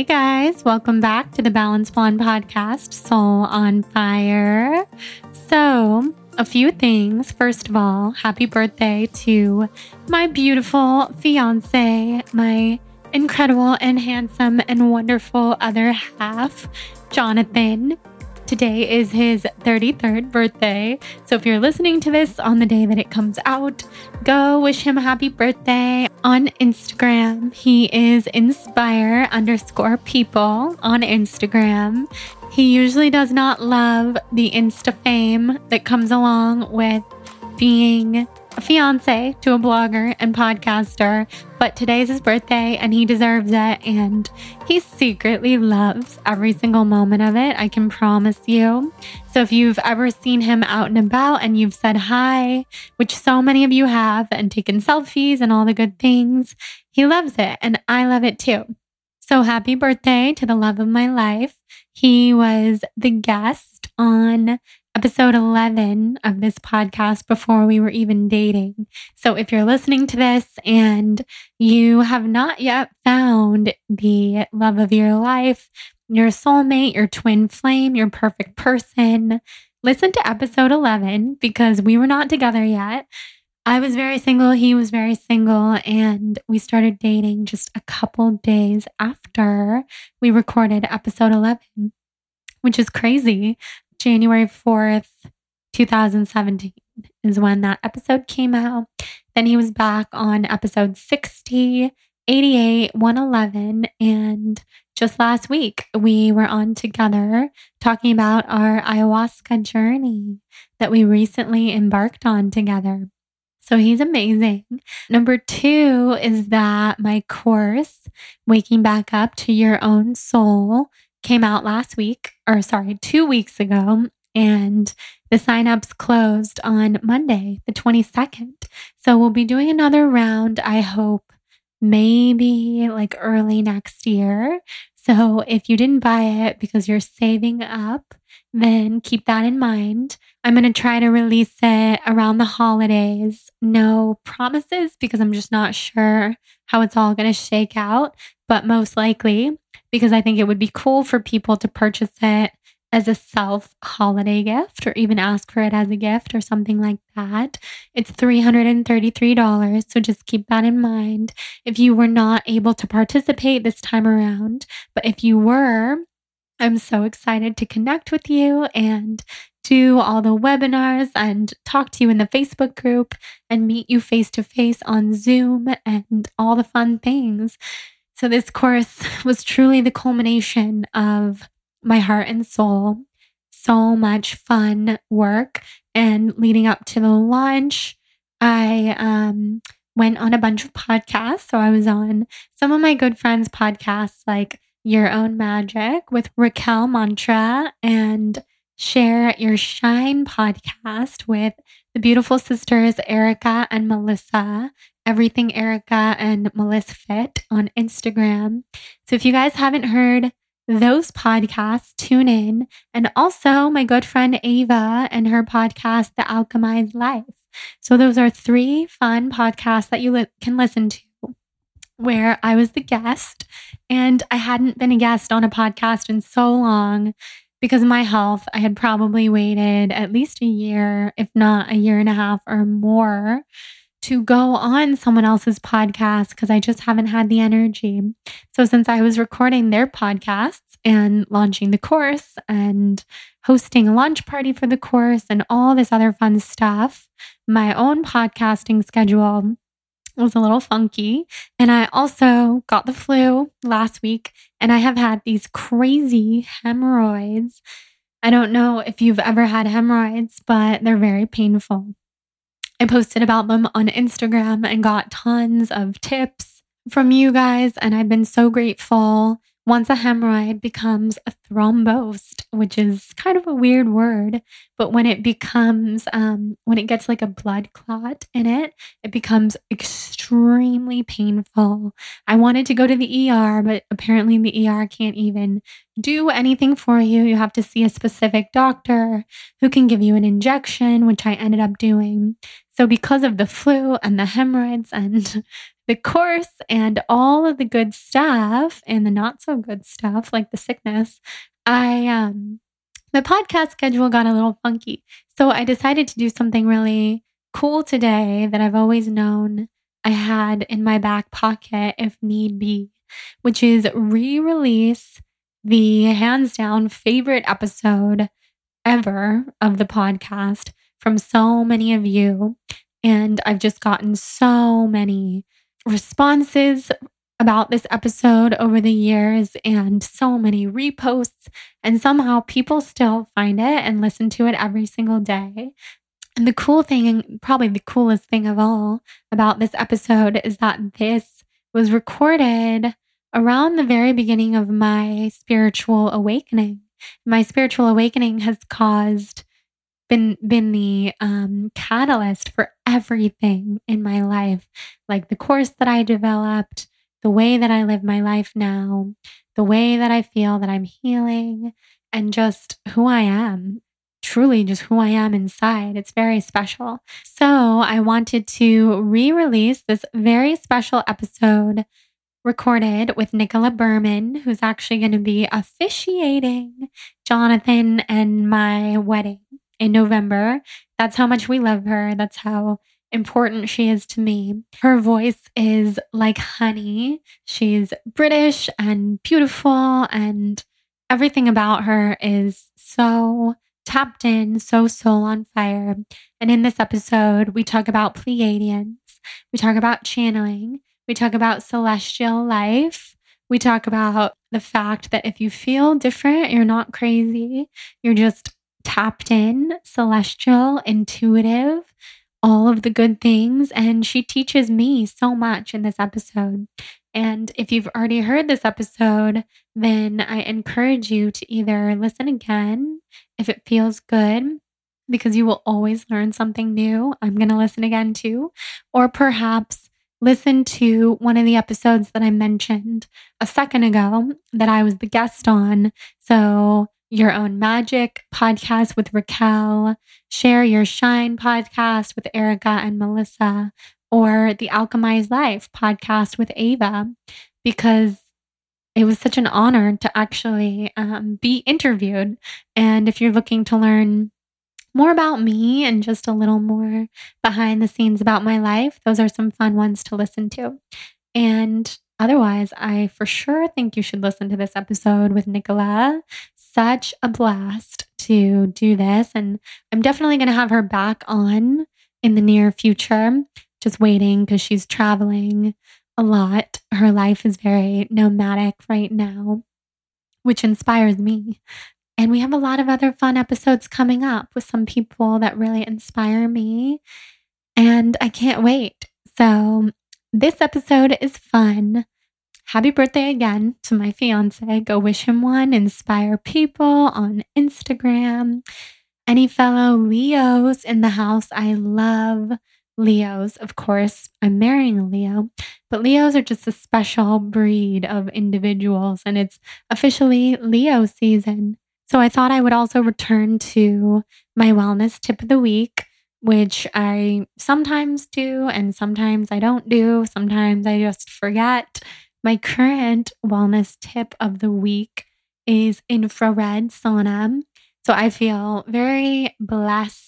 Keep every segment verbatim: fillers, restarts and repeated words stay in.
Hey guys, welcome back to the Balanced Blonde Podcast, Soul on Fire. So, a few things. First of all, happy birthday to my beautiful fiance, my incredible and handsome and wonderful other half, Jonathan. Today is his thirty-third birthday. So if you're listening to this on the day that it comes out, go wish him a happy birthday on Instagram. He is inspire underscore people on Instagram. He usually does not love the Insta fame that comes along with being a fiance to a blogger and podcaster, but today's his birthday and he deserves it, and he secretly loves every single moment of it, I can promise you. So if you've ever seen him out and about and you've said hi, which so many of you have, and taken selfies and all the good things, he loves it and I love it too. So happy birthday to the love of my life. He was the guest on episode eleven of this podcast before we were even dating. So if you're listening to this and you have not yet found the love of your life, your soulmate, your twin flame, your perfect person, listen to episode eleven because we were not together yet. I was very single, he was very single, and we started dating just a couple days after we recorded episode eleven, which is crazy. January fourth, two thousand seventeen is when that episode came out. Then he was back on episode sixty, eighty-eight, one eleven. And just last week, we were on together talking about our ayahuasca journey that we recently embarked on together. So he's amazing. Number two is that my course, Waking Back Up to Your Own Soul, came out last week, or sorry, two weeks ago, and the signups closed on Monday, the twenty-second. So we'll be doing another round, I hope, maybe like early next year. So if you didn't buy it because you're saving up, then keep that in mind. I'm going to try to release it around the holidays. No promises because I'm just not sure how it's all going to shake out, but most likely, because I think it would be cool for people to purchase it as a self-holiday gift or even ask for it as a gift or something like that. It's three hundred thirty-three dollars, so just keep that in mind if you were not able to participate this time around. But if you were, I'm so excited to connect with you and do all the webinars and talk to you in the Facebook group and meet you face-to-face on Zoom and all the fun things. So this course was truly the culmination of my heart and soul. So much fun work. And leading up to the launch, I um, went on a bunch of podcasts. So I was on some of my good friends' podcasts like Your Own Magic with Raquel Mantra and Share Your Shine podcast with the beautiful sisters Erica and Melissa. Everything Erica and Melissa Fit on Instagram. So if you guys haven't heard those podcasts, tune in. And also my good friend Ava and her podcast, The Alchemized Life. So those are three fun podcasts that you li- can listen to where I was the guest, and I hadn't been a guest on a podcast in so long. Because of my health, I had probably waited at least a year, if not a year and a half or more, to go on someone else's podcast because I just haven't had the energy. So since I was recording their podcasts and launching the course and hosting a launch party for the course and all this other fun stuff, my own podcasting schedule was a little funky. And I also got the flu last week and I have had these crazy hemorrhoids. I don't know if you've ever had hemorrhoids, but they're very painful. I posted about them on Instagram and got tons of tips from you guys. And I've been so grateful. Once a hemorrhoid becomes a thrombosis, which is kind of a weird word, but when it becomes, um, when it gets like a blood clot in it, it becomes extremely painful. I wanted to go to the E R, but apparently the E R can't even do anything for you. You have to see a specific doctor who can give you an injection, which I ended up doing. So because of the flu and the hemorrhoids and the course and all of the good stuff and the not so good stuff, like the sickness, I, um, the podcast schedule got a little funky. So I decided to do something really cool today that I've always known I had in my back pocket if need be, which is re-release the hands down favorite episode ever of the podcast from so many of you. And I've just gotten so many responses about this episode over the years and so many reposts. And somehow people still find it and listen to it every single day. And the cool thing, and probably the coolest thing of all about this episode, is that this was recorded around the very beginning of my spiritual awakening. My spiritual awakening has caused, been, been the um, catalyst for everything in my life, like the course that I developed, the way that I live my life now, the way that I feel that I'm healing, and just who I am. Truly just who I am inside. It's very special. So I wanted to re-release this very special episode recorded with Nicola Behrman, who's actually going to be officiating Jonathan and my wedding in November. That's how much we love her. That's how important she is to me. Her voice is like honey. She's British and beautiful, and everything about her is so tapped in, so soul on fire. And in this episode, we talk about Pleiadians, we talk about channeling, we talk about celestial life, we talk about the fact that if you feel different, you're not crazy, you're just tapped in, celestial, intuitive, all of the good things. And she teaches me so much in this episode. And if you've already heard this episode, then I encourage you to either listen again if it feels good, because you will always learn something new. I'm going to listen again too. Or perhaps listen to one of the episodes that I mentioned a second ago that I was the guest on. So Your Own Magic podcast with Raquel, Share Your Shine podcast with Erica and Melissa, or The Alchemized Life podcast with Ava, because it was such an honor to actually um, be interviewed. And if you're looking to learn more about me and just a little more behind the scenes about my life, those are some fun ones to listen to. And otherwise, I for sure think you should listen to this episode with Nicola. Such a blast to do this. And I'm definitely going to have her back on in the near future. Just waiting, because she's traveling a lot. Her life is very nomadic right now, which inspires me. And we have a lot of other fun episodes coming up with some people that really inspire me. And I can't wait. So this episode is fun. Happy birthday again to my fiance. Go wish him one. Inspire people on Instagram. Any fellow Leos in the house? I love Leos, of course. I'm marrying a Leo, but Leos are just a special breed of individuals, and it's officially Leo season. So I thought I would also return to my wellness tip of the week, which I sometimes do and sometimes I don't do. Sometimes I just forget. My current wellness tip of the week is infrared sauna. So I feel very blessed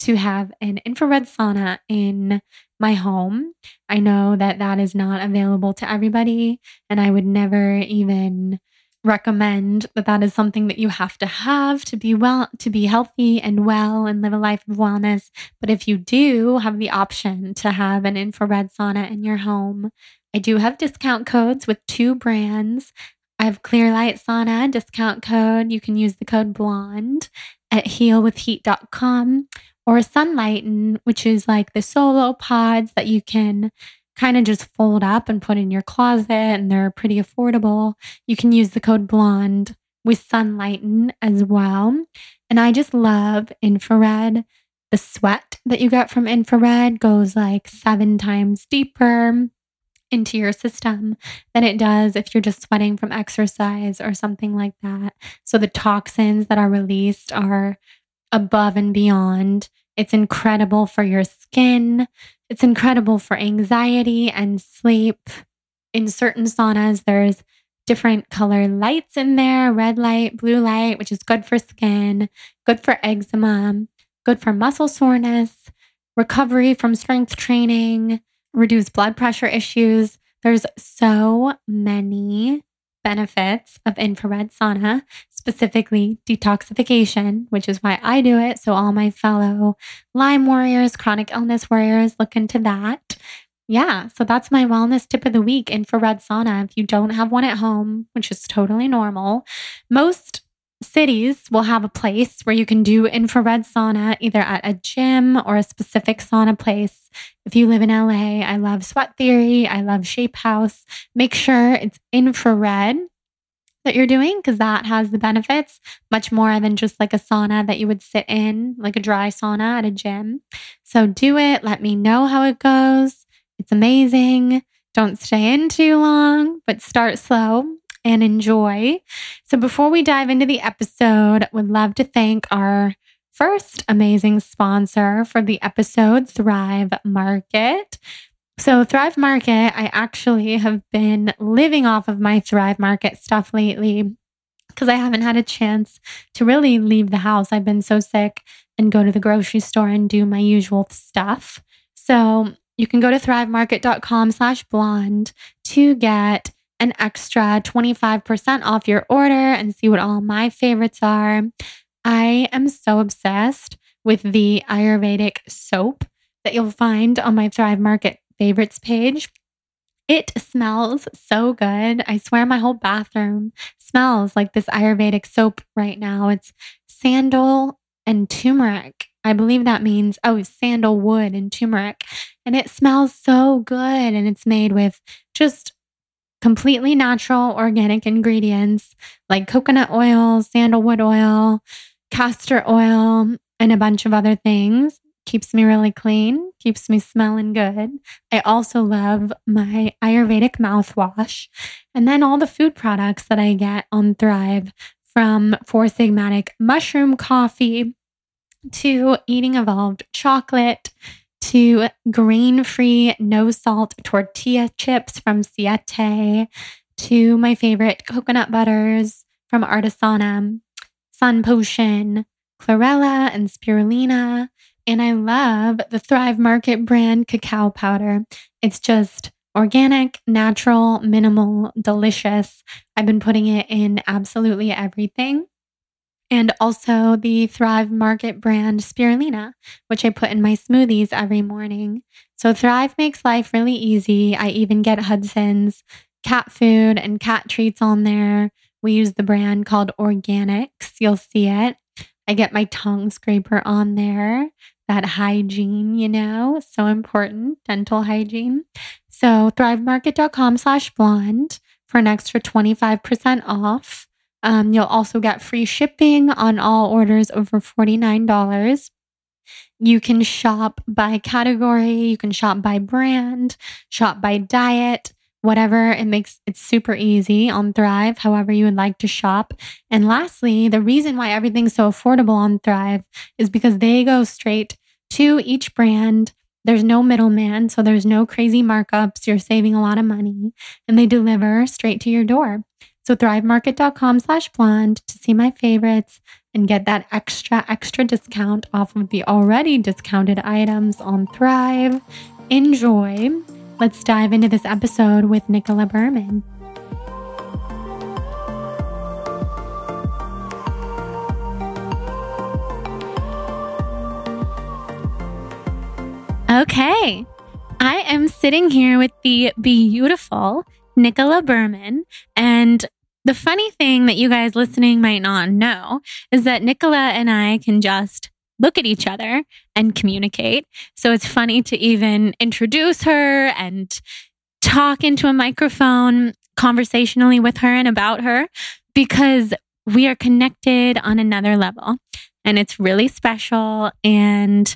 to have an infrared sauna in my home. I know that that is not available to everybody, and I would never even recommend that that is something that you have to have to be well, to be healthy and well and live a life of wellness. But if you do have the option to have an infrared sauna in your home, I do have discount codes with two brands. I have Clear Light Sauna discount code. You can use the code BLONDE at heal with heat dot com. Or Sunlighten, which is like the solo pods that you can kind of just fold up and put in your closet, and they're pretty affordable. You can use the code BLONDE with Sunlighten as well. And I just love infrared. The sweat that you get from infrared goes like seven times deeper into your system than it does if you're just sweating from exercise or something like that. So the toxins that are released are above and beyond. It's incredible for your skin. It's incredible for anxiety and sleep. In certain saunas, there's different color lights in there, red light, blue light, which is good for skin, good for eczema, good for muscle soreness, recovery from strength training, reduce blood pressure issues. There's so many benefits of infrared sauna, specifically detoxification, which is why I do it. So all my fellow Lyme warriors, chronic illness warriors, look into that. Yeah, so that's my wellness tip of the week, infrared sauna. If you don't have one at home, which is totally normal, most cities will have a place where you can do infrared sauna either at a gym or a specific sauna place. If you live in L A, I love Sweat Theory. I love Shape House. Make sure it's infrared that you're doing because that has the benefits much more than just like a sauna that you would sit in, like a dry sauna at a gym. So do it. Let me know how it goes. It's amazing. Don't stay in too long, but start slow and enjoy. So before we dive into the episode, would love to thank our first amazing sponsor for the episode, Thrive Market. So Thrive Market, I actually have been living off of my Thrive Market stuff lately because I haven't had a chance to really leave the house. I've been so sick and go to the grocery store and do my usual stuff. So you can go to thrivemarket.com slash blonde to get an extra twenty-five percent off your order and see what all my favorites are. I am so obsessed with the Ayurvedic soap that you'll find on my Thrive Market favorites page. It smells so good. I swear my whole bathroom smells like this Ayurvedic soap right now. It's sandal and turmeric. I believe that means, oh, sandalwood and turmeric. And it smells so good. And it's made with just completely natural organic ingredients like coconut oil, sandalwood oil, castor oil, and a bunch of other things. Keeps me really clean, keeps me smelling good. I also love my Ayurvedic mouthwash. And then all the food products that I get on Thrive, from Four Sigmatic mushroom coffee to eating evolved chocolate, to grain-free, no-salt tortilla chips from Siete, to my favorite coconut butters from Artisana, Sun Potion, Chlorella, and Spirulina. And I love the Thrive Market brand cacao powder. It's just organic, natural, minimal, delicious. I've been putting it in absolutely everything. And also the Thrive Market brand Spirulina, which I put in my smoothies every morning. So Thrive makes life really easy. I even get Hudson's cat food and cat treats on there. We use the brand called Organics. You'll see it. I get my tongue scraper on there. That hygiene, you know, so important, dental hygiene. So thrivemarket.com slash blonde for an extra twenty-five percent off. Um, you'll also get free shipping on all orders over forty-nine dollars. You can shop by category. You can shop by brand, shop by diet, whatever it makes. It's super easy on Thrive, however you would like to shop. And lastly, the reason why everything's so affordable on Thrive is because they go straight to each brand. There's no middleman, so there's no crazy markups. You're saving a lot of money, and they deliver straight to your door. So thrivemarket.com slash blonde to see my favorites and get that extra, extra discount off of the already discounted items on Thrive. Enjoy. Let's dive into this episode with Nicola Behrman. Okay, I am sitting here with the beautiful Nicola Behrman, and the funny thing that you guys listening might not know is that Nicola and I can just look at each other and communicate. So it's funny to even introduce her and talk into a microphone conversationally with her and about her because we are connected on another level and it's really special, and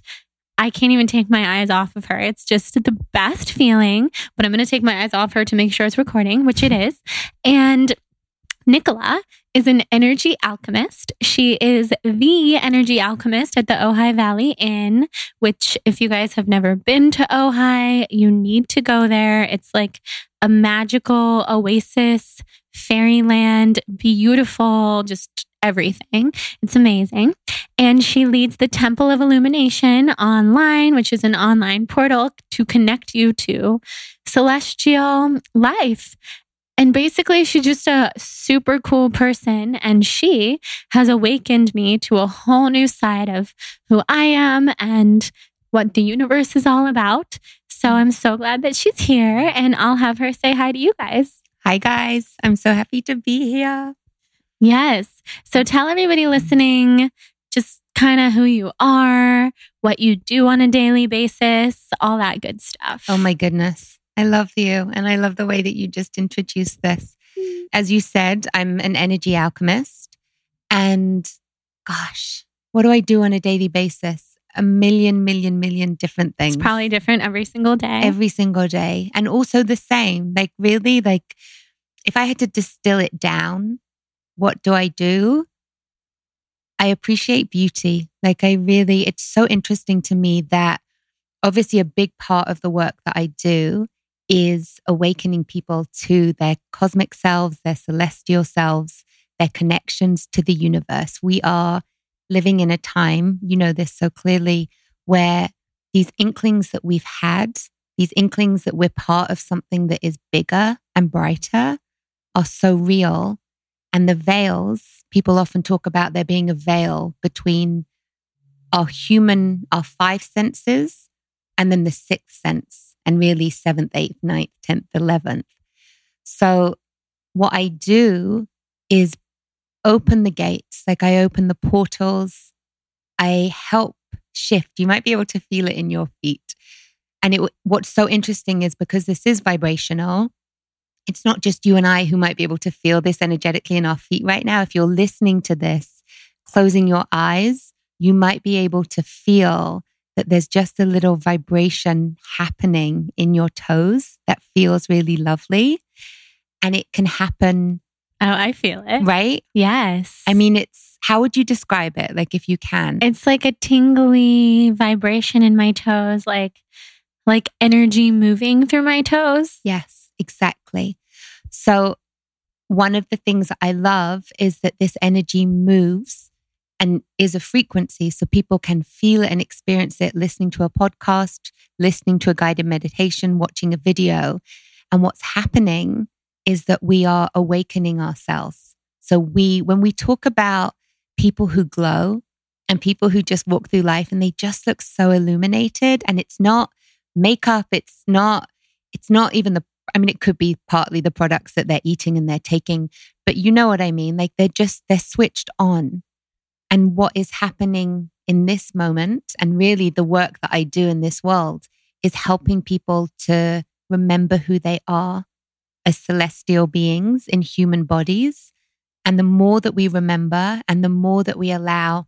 I can't even take my eyes off of her. It's just the best feeling, but I'm going to take my eyes off her to make sure it's recording, which it is. And Nicola is an energy alchemist. She is the energy alchemist at the Ojai Valley Inn, which if you guys have never been to Ojai, you need to go there. It's like a magical oasis, fairyland, beautiful, just everything. It's amazing. And she leads the Temple of Illumination online, which is an online portal to connect you to celestial life. And basically, she's just a super cool person. And she has awakened me to a whole new side of who I am and what the universe is all about. So I'm so glad that she's here, and I'll have her say hi to you guys. Hi, guys. I'm so happy to be here. Yes. So tell everybody listening just kind of who you are, what you do on a daily basis, all that good stuff. Oh, my goodness. I love you. And I love the way that you just introduced this. As you said, I'm an energy alchemist. And gosh, what do I do on a daily basis? A million, million, million different things. It's probably different every single day. Every single day. And also the same. Like really, like if I had to distill it down, what do I do? I appreciate beauty. Like I really, it's so interesting to me that obviously a big part of the work that I do is awakening people to their cosmic selves, their celestial selves, their connections to the universe. We are living in a time, you know this so clearly, where these inklings that we've had, these inklings that we're part of something that is bigger and brighter are so real. And the veils, people often talk about there being a veil between our human, our five senses, and then the sixth sense. And really seventh, eighth, ninth, tenth, eleventh. So what I do is open the gates. Like I open the portals. I help shift. You might be able to feel it in your feet. And it, what's so interesting is because this is vibrational, it's not just you and I who might be able to feel this energetically in our feet right now. If you're listening to this, closing your eyes, you might be able to feel that there's just a little vibration happening in your toes that feels really lovely. And it can happen. Oh, I feel it. Right? Yes. I mean, it's, how would you describe it? Like if you can. It's like a tingly vibration in my toes, like, like energy moving through my toes. Yes, exactly. So one of the things that I love is that this energy moves and is a frequency so people can feel it and experience it listening to a podcast, listening to a guided meditation, watching a video. And what's happening is that we are awakening ourselves. So we, when we talk about people who glow and people who just walk through life and they just look so illuminated, and it's not makeup, it's not, it's not even the, I mean, it could be partly the products that they're eating and they're taking, but you know what I mean? Like they're just, they're switched on. And what is happening in this moment, and really the work that I do in this world, is helping people to remember who they are as celestial beings in human bodies. And the more that we remember and the more that we allow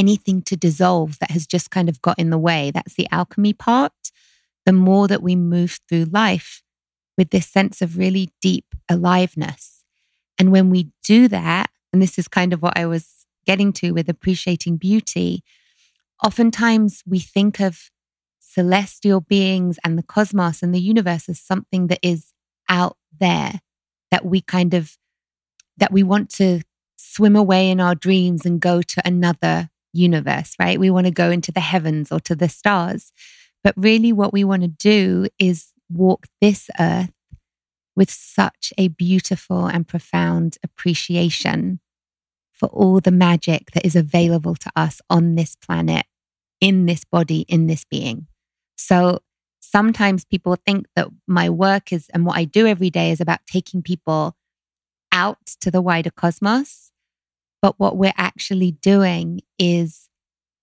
anything to dissolve that has just kind of got in the way, that's the alchemy part, the more that we move through life with this sense of really deep aliveness. And when we do that, and this is kind of what I was getting to with appreciating beauty, oftentimes we think of celestial beings and the cosmos and the universe as something that is out there, that we kind of, that we want to swim away in our dreams and go to another universe, right? We want to go into the heavens or to the stars. But really what we want to do is walk this earth with such a beautiful and profound appreciation for all the magic that is available to us on this planet, in this body, in this being. So sometimes people think that my work is, and what I do every day is about taking people out to the wider cosmos. But what we're actually doing is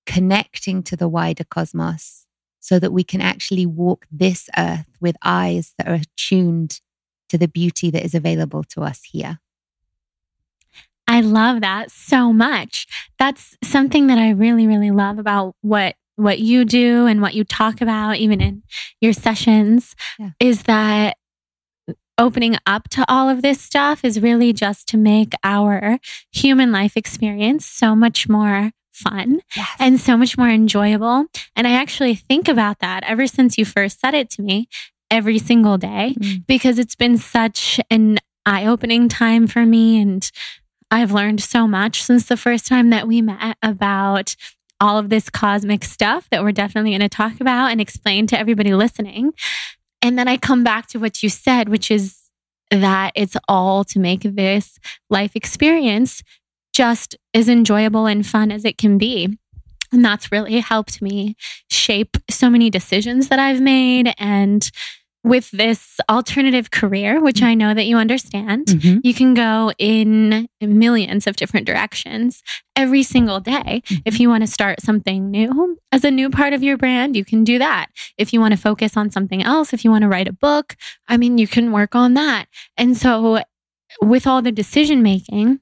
connecting to the wider cosmos so that we can actually walk this earth with eyes that are attuned to the beauty that is available to us here. I love that so much. That's something that I really, really love about what what you do and what you talk about, even in your sessions, yeah. is that opening up to all of this stuff is really just to make our human life experience so much more fun yes. and so much more enjoyable. And I actually think about that ever since you first said it to me every single day, mm. because it's been such an eye-opening time for me. And I've learned so much since the first time that we met about all of this cosmic stuff that we're definitely going to talk about and explain to everybody listening. And then I come back to what you said, which is that it's all to make this life experience just as enjoyable and fun as it can be. And that's really helped me shape so many decisions that I've made. And with this alternative career, which I know that you understand, mm-hmm. you can go in millions of different directions every single day. Mm-hmm. If you want to start something new as a new part of your brand, you can do that. If you want to focus on something else, if you want to write a book, I mean, you can work on that. And so with all the decision making,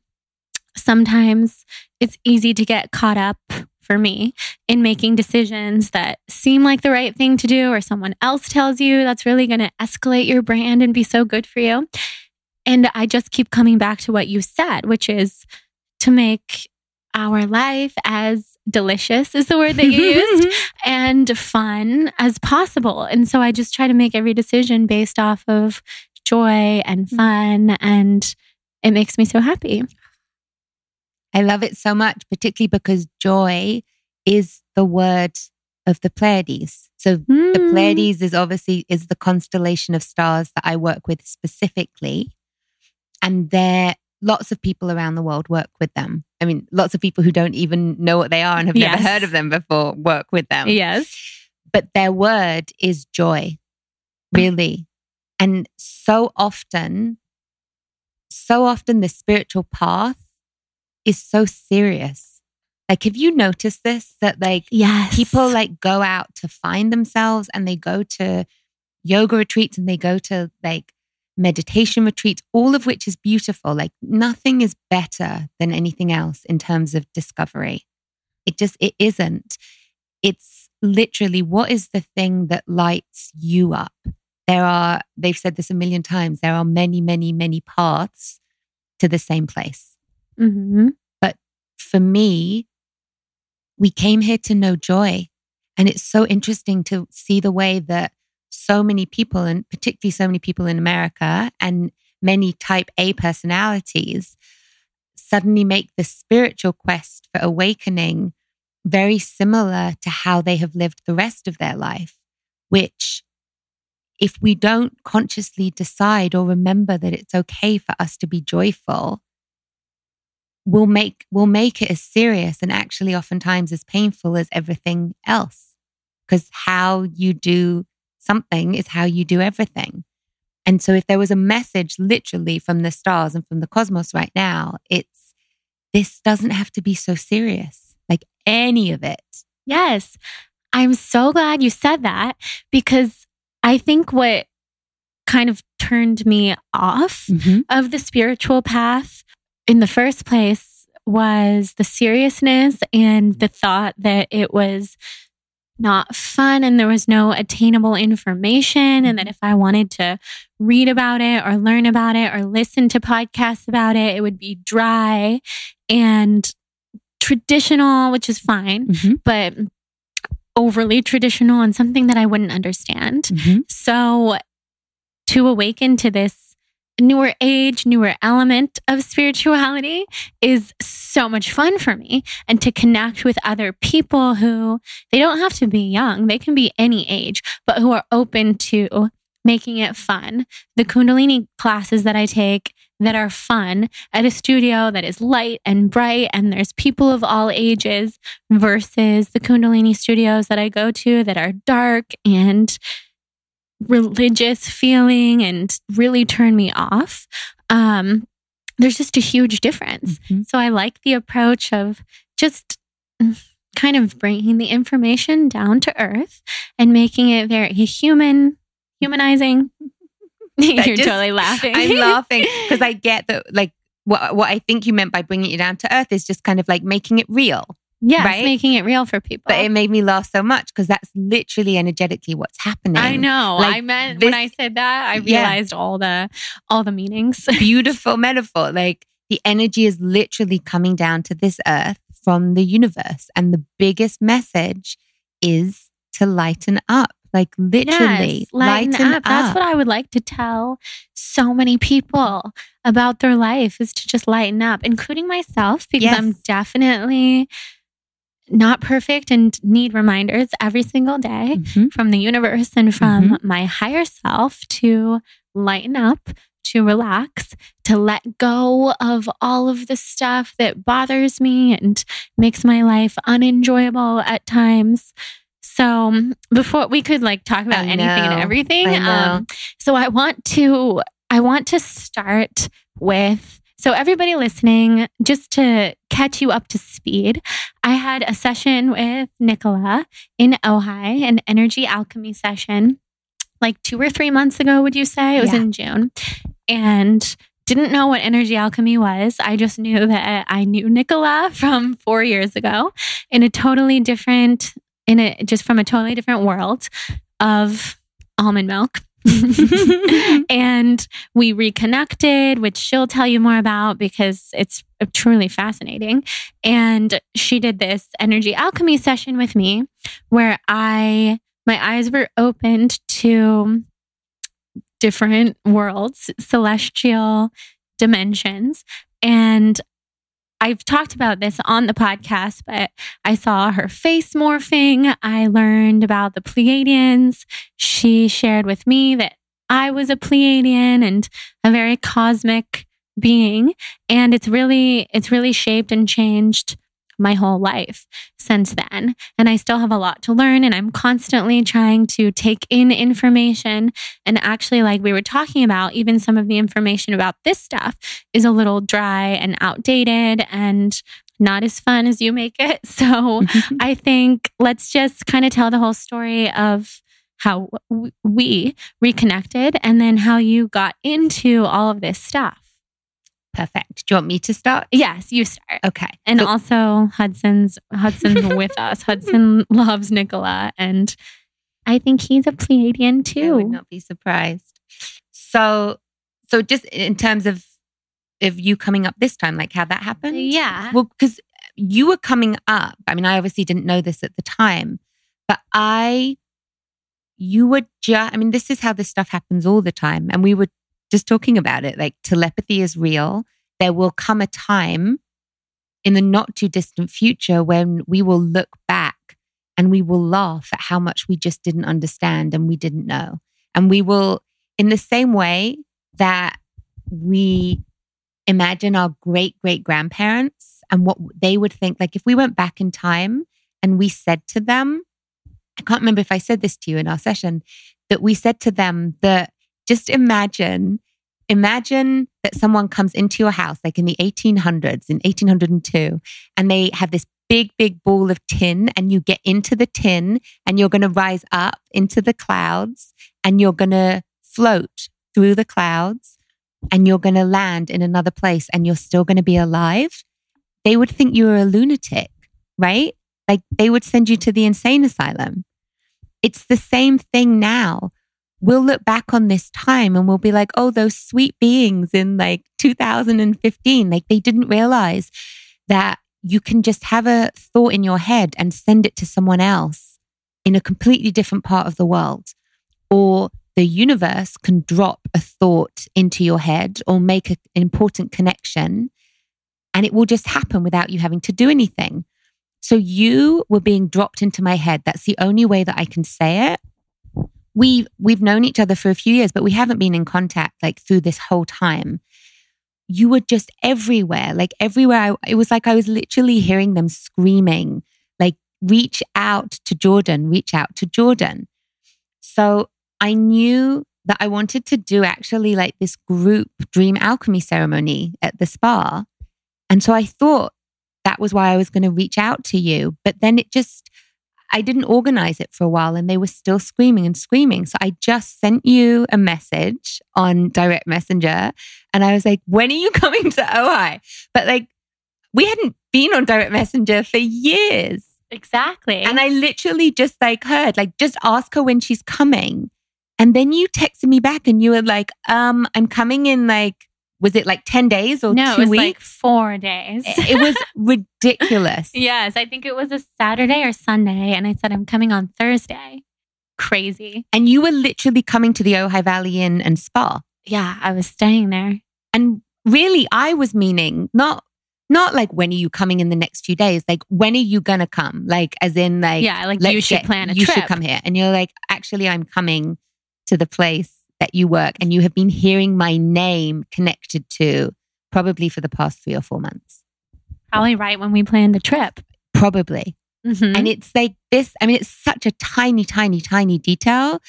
sometimes it's easy to get caught up for me in making decisions that seem like the right thing to do, or someone else tells you that's really going to escalate your brand and be so good for you. And I just keep coming back to what you said, which is to make our life as delicious is the word that you used and fun as possible. And so I just try to make every decision based off of joy and fun, and it makes me so happy. I love it so much, particularly because joy is the word of the Pleiades. So mm. the Pleiades is obviously is the constellation of stars that I work with specifically. And there, lots of people around the world work with them. I mean, lots of people who don't even know what they are and have yes. never heard of them before work with them. Yes. But their word is joy, really. And so often, so often the spiritual path is so serious. Like, have you noticed this? That like yes. people like go out to find themselves, and they go to yoga retreats, and they go to like meditation retreats, all of which is beautiful. Like nothing is better than anything else in terms of discovery. It just, it isn't. It's literally, what is the thing that lights you up? There are, they've said this a million times, there are many, many, many paths to the same place. Mm-hmm. But for me, we came here to know joy. And it's so interesting to see the way that so many people, and particularly so many people in America and many type A personalities, suddenly make the spiritual quest for awakening very similar to how they have lived the rest of their life, which if we don't consciously decide or remember that it's okay for us to be joyful, We'll make we'll make it as serious and actually oftentimes as painful as everything else. Because how you do something is how you do everything. And so if there was a message literally from the stars and from the cosmos right now, it's this doesn't have to be so serious, like any of it. Yes. I'm so glad you said that, because I think what kind of turned me off mm-hmm. of the spiritual path in the first place was the seriousness and the thought that it was not fun and there was no attainable information, and that if I wanted to read about it or learn about it or listen to podcasts about it, it would be dry and traditional, which is fine, mm-hmm. but overly traditional and something that I wouldn't understand. Mm-hmm. So to awaken to this newer age, newer element of spirituality is so much fun for me. And to connect with other people who, they don't have to be young, they can be any age, but who are open to making it fun. The Kundalini classes that I take that are fun at a studio that is light and bright, and there's people of all ages, versus the Kundalini studios that I go to that are dark and religious feeling and really turn me off. Um, there's just a huge difference. Mm-hmm. So I like the approach of just kind of bringing the information down to earth and making it very human, humanizing. You're just, totally laughing. I'm laughing because I get that, like, what, what I think you meant by bringing it down to earth is just kind of like making it real. Yes, right? Making it real for people. But it made me laugh so much because that's literally energetically what's happening. I know. Like I meant this, when I said that, I realized yeah. all the all the meanings. Beautiful metaphor. Like the energy is literally coming down to this earth from the universe. And the biggest message is to lighten up. Like literally yes, lighten, lighten up. up. That's what I would like to tell so many people about their life is to just lighten up, including myself, because yes. I'm definitely not perfect and need reminders every single day mm-hmm. from the universe and from mm-hmm. my higher self to lighten up, to relax, to let go of all of the stuff that bothers me and makes my life unenjoyable at times. So before we could like talk about I anything know, and everything. I um, so I want to, I want to start with, so everybody listening, just to catch you up to speed, I had a session with Nicola in Ojai, an energy alchemy session, like two or three months ago, would you say? It was yeah. in June. And didn't know what energy alchemy was. I just knew that I knew Nicola from four years ago in a totally different... in it, just from a totally different world of almond milk. And we reconnected, which she'll tell you more about because it's truly fascinating. And she did this energy alchemy session with me where I, my eyes were opened to different worlds, celestial dimensions. And I've talked about this on the podcast, but I saw her face morphing. I learned about the Pleiadians. She shared with me that I was a Pleiadian and a very cosmic being. And it's really, it's really shaped and changed my whole life since then. And I still have a lot to learn. And I'm constantly trying to take in information. And actually, like we were talking about, even some of the information about this stuff is a little dry and outdated and not as fun as you make it. So I think let's just kind of tell the whole story of how w- we reconnected and then how you got into all of this stuff. Perfect. Do you want me to start? Yes, you start. Okay. And so, also Hudson's Hudson's with us. Hudson loves Nicola and I think he's a Pleiadian too. I would not be surprised. So so just in terms of of you coming up this time, like how that happened? Yeah. Well, because you were coming up. I mean, I obviously didn't know this at the time, but I you were just I mean, this is how this stuff happens all the time. And we were just talking about it, like telepathy is real. There will come a time in the not too distant future when we will look back and we will laugh at how much we just didn't understand and we didn't know. And we will, in the same way that we imagine our great, great grandparents and what they would think, like if we went back in time and we said to them, I can't remember if I said this to you in our session, that we said to them that just imagine, imagine that someone comes into your house, like in the eighteen hundreds, in eighteen oh two, and they have this big, big ball of tin and you get into the tin and you're going to rise up into the clouds and you're going to float through the clouds and you're going to land in another place and you're still going to be alive. They would think you were a lunatic, right? Like they would send you to the insane asylum. It's the same thing now. We'll look back on this time and we'll be like, oh, those sweet beings in like two thousand fifteen, like they didn't realize that you can just have a thought in your head and send it to someone else in a completely different part of the world. Or the universe can drop a thought into your head or make an important connection and it will just happen without you having to do anything. So you were being dropped into my head. That's the only way that I can say it. We, we've known each other for a few years, but we haven't been in contact like through this whole time. You were just everywhere, like everywhere. I, it was like I was literally hearing them screaming, like, reach out to Jordan, reach out to Jordan. So I knew that I wanted to do actually like this group dream alchemy ceremony at the spa. And so I thought that was why I was going to reach out to you. But then it just... I didn't organize it for a while and they were still screaming and screaming. So I just sent you a message on direct messenger and I was like, when are you coming to Ojai? But like, we hadn't been on Direct Messenger for years. Exactly. And I literally just like heard, like, just ask her when she's coming. And then you texted me back and you were like, um, I'm coming in like, was it like ten days or no, two weeks? No, it was weeks? like four days. It, it was ridiculous. Yes, I think it was a Saturday or Sunday. And I said, I'm coming on Thursday. Crazy. And you were literally coming to the Ojai Valley Inn and Spa. Yeah, I was staying there. And really, I was meaning not... Not like, when are you coming in the next few days? Like, when are you going to come? Like, as in like... Yeah, like you should get, plan a you trip. You should come here. And you're like, actually, I'm coming to the place that you work and you have been hearing my name connected to probably for the past three or four months. Probably right when we planned the trip. Probably. Mm-hmm. And it's like this... I mean, it's such a tiny, tiny, tiny detail.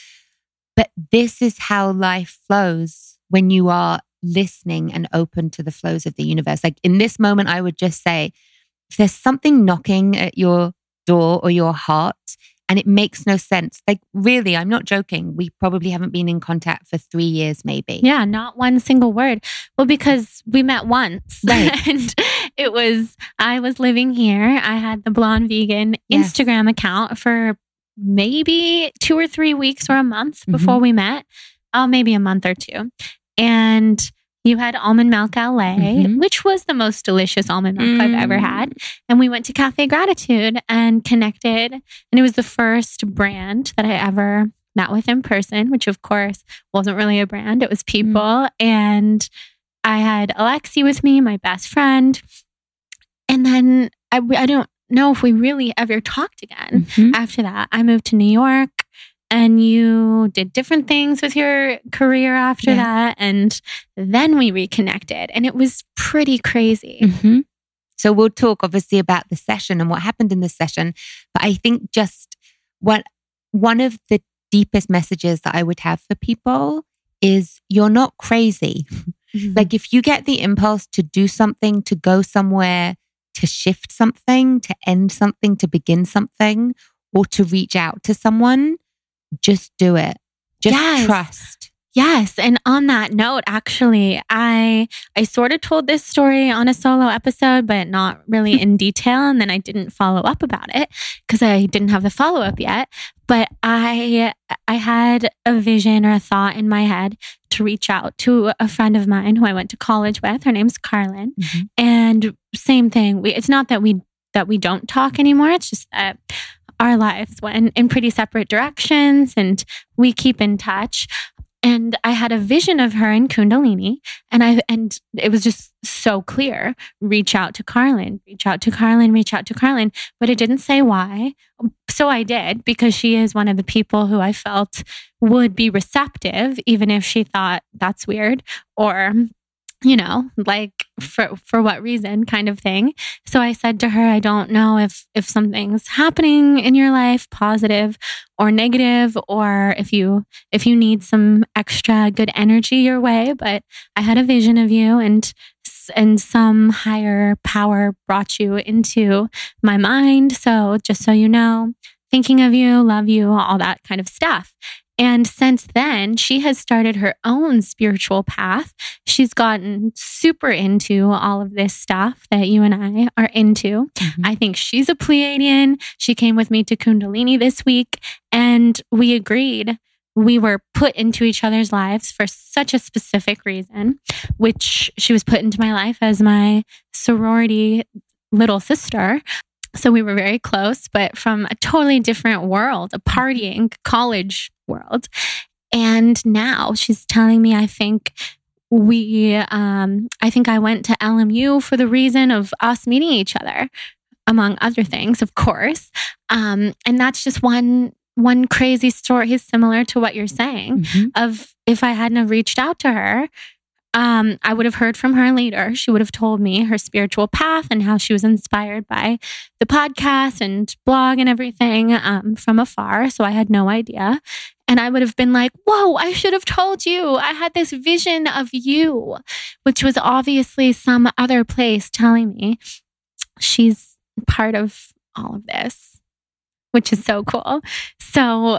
But this is how life flows when you are... listening and open to the flows of the universe. Like in this moment, I would just say, if there's something knocking at your door or your heart and it makes no sense, like really, I'm not joking. We probably haven't been in contact for three years, maybe. Yeah, not one single word. Well, because we met once, right? And it was, I was living here. I had the Blonde Vegan yes. Instagram account for maybe two or three weeks or a month before mm-hmm. we met. Oh, maybe a month or two. And you had Almond Milk L A, mm-hmm. which was the most delicious almond milk mm. I've ever had. And we went to Cafe Gratitude and connected. And it was the first brand that I ever met with in person, which of course wasn't really a brand. It was people. Mm. And I had Alexi with me, my best friend. And then I, I don't know if we really ever talked again. Mm-hmm. After that, I moved to New York. And you did different things with your career after yeah. that. And then we reconnected. And it was pretty crazy. Mm-hmm. So we'll talk obviously about the session and what happened in the session. But I think just what one of the deepest messages that I would have for people is you're not crazy. Mm-hmm. Like if you get the impulse to do something, to go somewhere, to shift something, to end something, to begin something, or to reach out to someone... just do it. Just yes. trust. Yes. And on that note, actually, I I sort of told this story on a solo episode, but not really in detail. And then I didn't follow up about it because I didn't have the follow-up yet. But I I had a vision or a thought in my head to reach out to a friend of mine who I went to college with. Her name's Carlin. Mm-hmm. And same thing. We, it's not that we that we don't talk anymore. It's just that our lives went in pretty separate directions and we keep in touch. And I had a vision of her in Kundalini and I and it was just so clear. Reach out to Carlin, reach out to Carlin, reach out to Carlin. But it didn't say why. So I did, because she is one of the people who I felt would be receptive, even if she thought that's weird or... you know, like for for what reason kind of thing. So I said to her, I don't know if, if something's happening in your life, positive or negative, or if you if you need some extra good energy your way. But I had a vision of you and and some higher power brought you into my mind. So just so you know, thinking of you, love you, all that kind of stuff. And since then, she has started her own spiritual path. She's gotten super into all of this stuff that you and I are into. Mm-hmm. I think she's a Pleiadian. She came with me to Kundalini this week, and we agreed we were put into each other's lives for such a specific reason, which she was put into my life as my sorority little sister. So we were very close, but from a totally different world, a partying college world. And now she's telling me, I think we, um, I think I went to L M U for the reason of us meeting each other, among other things, of course. Um, and that's just one, one crazy story, similar to what you're saying, mm-hmm. of if I hadn't have reached out to her, Um, I would have heard from her later. She would have told me her spiritual path and how she was inspired by the podcast and blog and everything um, from afar. So I had no idea. And I would have been like, whoa, I should have told you. I had this vision of you, which was obviously some other place telling me she's part of all of this, which is so cool. So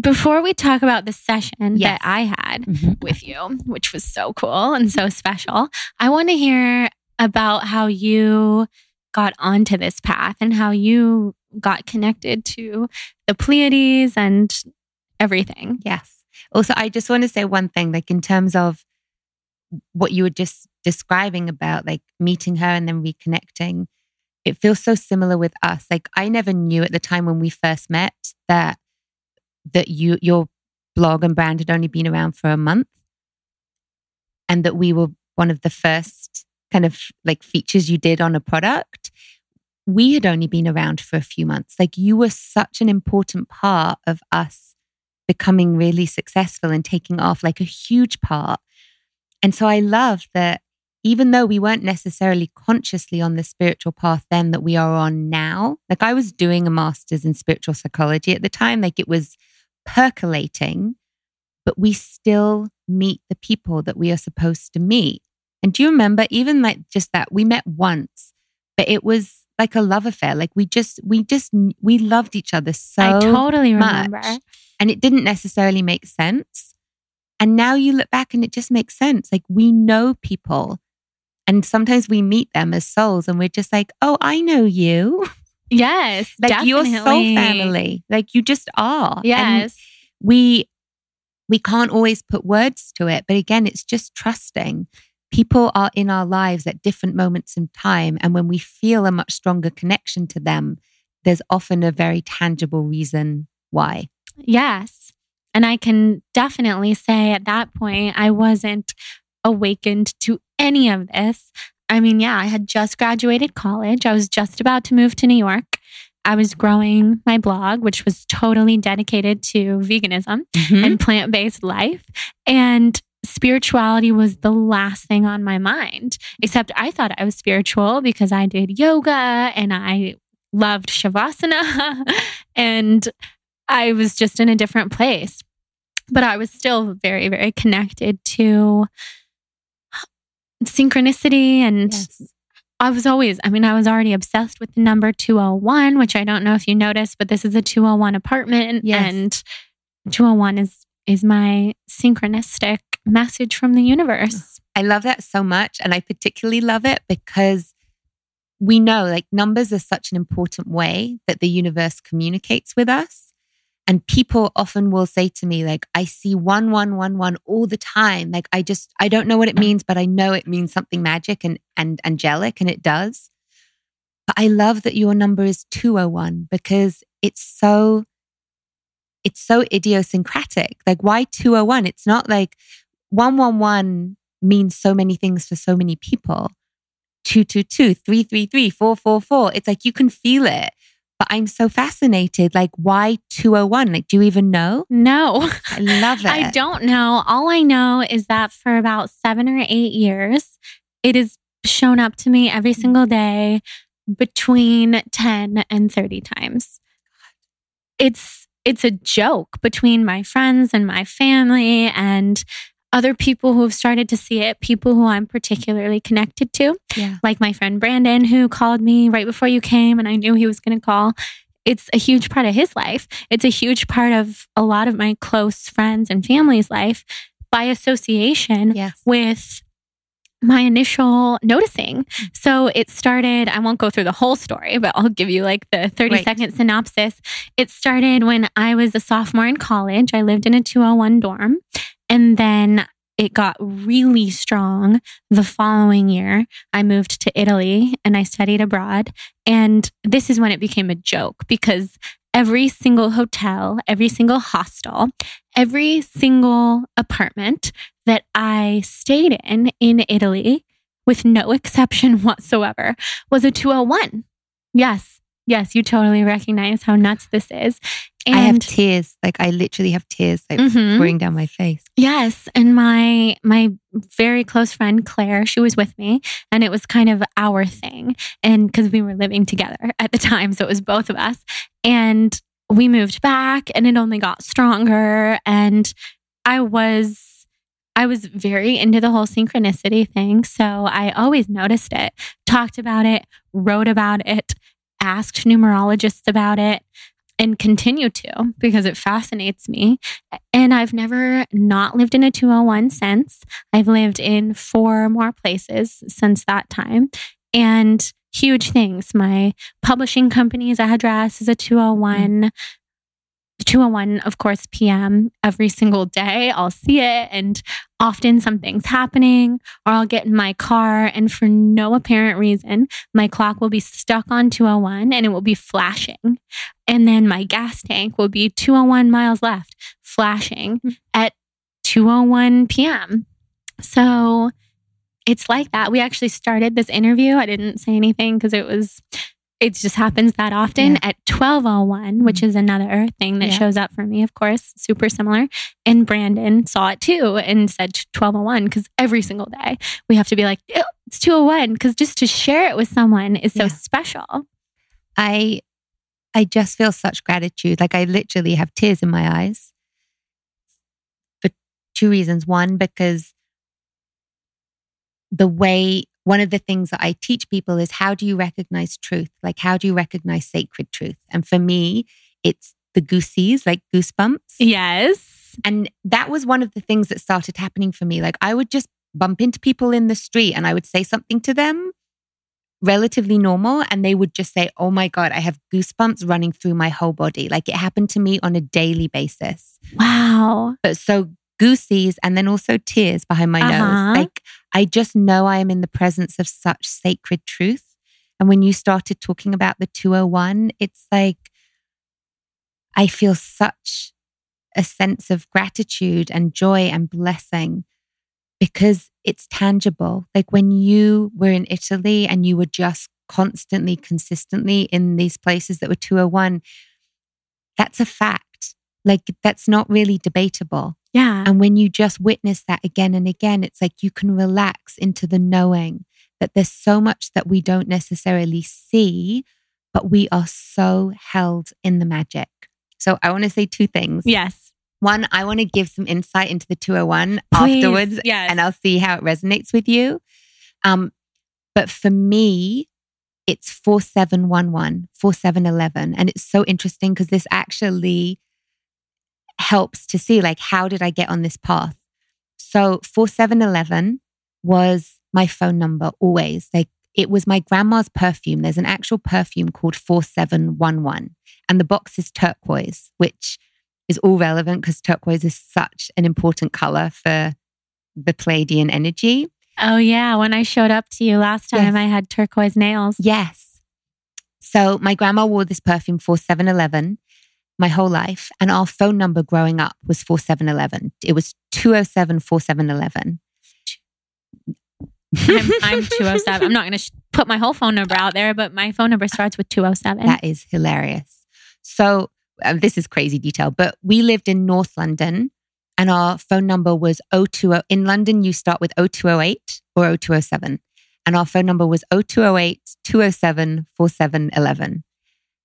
before we talk about the session yes. that I had mm-hmm. with you, which was so cool and so special, I want to hear about how you got onto this path and how you got connected to the Pleiades and everything. Yes. Also, I just want to say one thing, like in terms of what you were just describing about like meeting her and then reconnecting, it feels so similar with us. Like I never knew at the time when we first met that that you your blog and brand had only been around for a month and that we were one of the first kind of like features you did on a product. We had only been around for a few months. Like you were such an important part of us becoming really successful and taking off, like a huge part. And so I love that even though we weren't necessarily consciously on the spiritual path then that we are on now, like I was doing a master's in spiritual psychology at the time, like it was percolating, but we still meet the people that we are supposed to meet. And do you remember even like just that we met once, but it was like a love affair. Like we just, we just, we loved each other so much. I totally remember. And it didn't necessarily make sense. And now you look back and it just makes sense. Like we know people and sometimes we meet them as souls and we're just like, oh, I know you. Yes, like definitely. Your soul family. Like you just are. Yes. And we, we can't always put words to it. But again, it's just trusting. People are in our lives at different moments in time. And when we feel a much stronger connection to them, there's often a very tangible reason why. Yes. And I can definitely say at that point, I wasn't awakened to any of this. I mean, yeah, I had just graduated college. I was just about to move to New York. I was growing my blog, which was totally dedicated to veganism mm-hmm. and plant-based life. And spirituality was the last thing on my mind, except I thought I was spiritual because I did yoga and I loved Shavasana and I was just in a different place, but I was still very, very connected to synchronicity. And yes. I was always, I mean, I was already obsessed with the number two oh one, which I don't know if you noticed, but this is a two oh one apartment. Yes. And two oh one is, is my synchronistic message from the universe. I love that so much. And I particularly love it because we know like numbers are such an important way that the universe communicates with us. And people often will say to me, like, I see one, one, one, one all the time. Like, I just, I don't know what it means, but I know it means something magic and, and angelic, and it does. But I love that your number is two oh one because it's so, it's so idiosyncratic. Like, why two oh one? It's not like one one one means so many things for so many people. two two two, three three three, four four four. It's like, you can feel it. But I'm so fascinated. Like, why two oh one? Like, do you even know? No. I love it. I don't know. All I know is that for about seven or eight years, it has shown up to me every single day between ten and thirty times. It's it's a joke between my friends and my family and other people who have started to see it, people who I'm particularly connected to, yeah. like my friend Brandon, who called me right before you came and I knew he was going to call. It's a huge part of his life. It's a huge part of a lot of my close friends and family's life by association yes. with my initial noticing. So it started, I won't go through the whole story, but I'll give you like the thirty right. second synopsis. It started when I was a sophomore in college. I lived in a two oh one dorm. And then it got really strong the following year. I moved to Italy and I studied abroad. And this is when it became a joke because every single hotel, every single hostel, every single apartment that I stayed in in Italy, with no exception whatsoever, was a two oh one. Yes, yes, you totally recognize how nuts this is. And I have tears. Like I literally have tears like mm-hmm. pouring down my face. Yes. And my my very close friend, Claire, she was with me and it was kind of our thing. And because we were living together at the time. So it was both of us. And we moved back and it only got stronger. And I was I was very into the whole synchronicity thing. So I always noticed it, talked about it, wrote about it, asked numerologists about it. and continue to because it fascinates me. And I've never not lived in a two oh one since. I've lived in four more places since that time. And huge things. My publishing company's address is a two oh one. two oh one, of course, P M every single day. I'll see it, and often something's happening, or I'll get in my car and for no apparent reason, my clock will be stuck on two oh one and it will be flashing. And then my gas tank will be two oh one miles left, flashing at two oh one p.m. So it's like that. We actually started this interview. I didn't say anything because it was... It just happens that often yeah. at twelve oh one, which is another thing that yeah. shows up for me, of course, super similar. And Brandon saw it too and said twelve oh one because every single day we have to be like, it's two oh one because just to share it with someone is so yeah. special. I I just feel such gratitude. Like I literally have tears in my eyes for two reasons. One, because the way... One of the things that I teach people is how do you recognize truth? Like, how do you recognize sacred truth? And for me, it's the goosies, like goosebumps. Yes. And that was one of the things that started happening for me. Like, I would just bump into people in the street and I would say something to them, relatively normal. And they would just say, oh my God, I have goosebumps running through my whole body. Like, it happened to me on a daily basis. Wow. But so goosies and then also tears behind my uh-huh. nose. Like, I just know I am in the presence of such sacred truth. And when you started talking about the two oh one, it's like, I feel such a sense of gratitude and joy and blessing because it's tangible. Like when you were in Italy and you were just constantly, consistently in these places that were two oh one, that's a fact. Like that's not really debatable. Yeah. And when you just witness that again and again, it's like you can relax into the knowing that there's so much that we don't necessarily see, but we are so held in the magic. So I want to say two things. Yes. One, I want to give some insight into the two oh one Please. Afterwards, yes. and I'll see how it resonates with you. Um, but for me, it's four seven one one, four seven one one. And it's so interesting because this actually helps to see like, how did I get on this path? So four seven one one was my phone number always. Like it was my grandma's perfume. There's an actual perfume called four seven one one and the box is turquoise, which is all relevant because turquoise is such an important color for the Pleiadian energy. Oh yeah. When I showed up to you last time, yes. I had turquoise nails. Yes. So my grandma wore this perfume four seven one one my whole life. And our phone number growing up was four seven one one. It was two oh seven four seven one one. I'm, I'm two oh seven. I'm not going to sh- put my whole phone number out there, but my phone number starts with two oh seven. That is hilarious. So um, this is crazy detail, but we lived in North London and our phone number was oh two oh. In London, you start with oh two oh eight or oh two oh seven. And our phone number was oh two oh eight two oh seven four seven one one.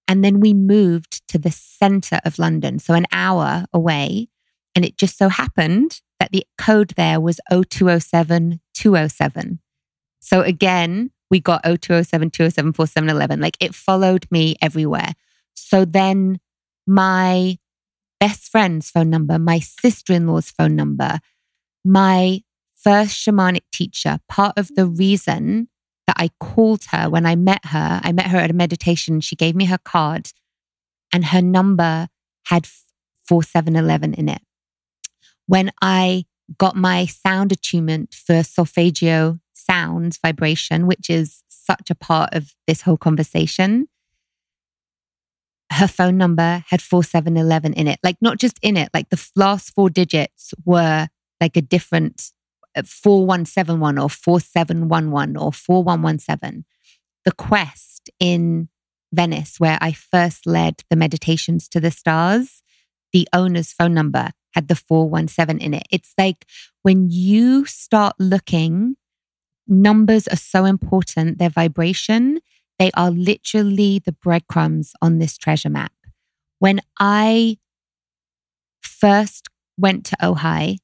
And then we moved to the center of London, so an hour away. And it just so happened that the code there was oh two oh seven two oh seven. So again, we got oh two oh seven two oh seven four seven one one. Like it followed me everywhere. So then my best friend's phone number, my sister-in-law's phone number, my first shamanic teacher, part of the reason that I called her when I met her. I met her at a meditation. She gave me her card and her number had four seven one one in it. When I got my sound attunement for solfeggio sounds, vibration, which is such a part of this whole conversation, her phone number had four seven one one in it. Like not just in it, like the last four digits were like a different four one seven one or four seven one one or four one one seven. The quest in Venice, where I first led the meditations to the stars, the owner's phone number had the four one seven in it. It's like when you start looking, numbers are so important, their vibration, they are literally the breadcrumbs on this treasure map. When I first went to Ojai,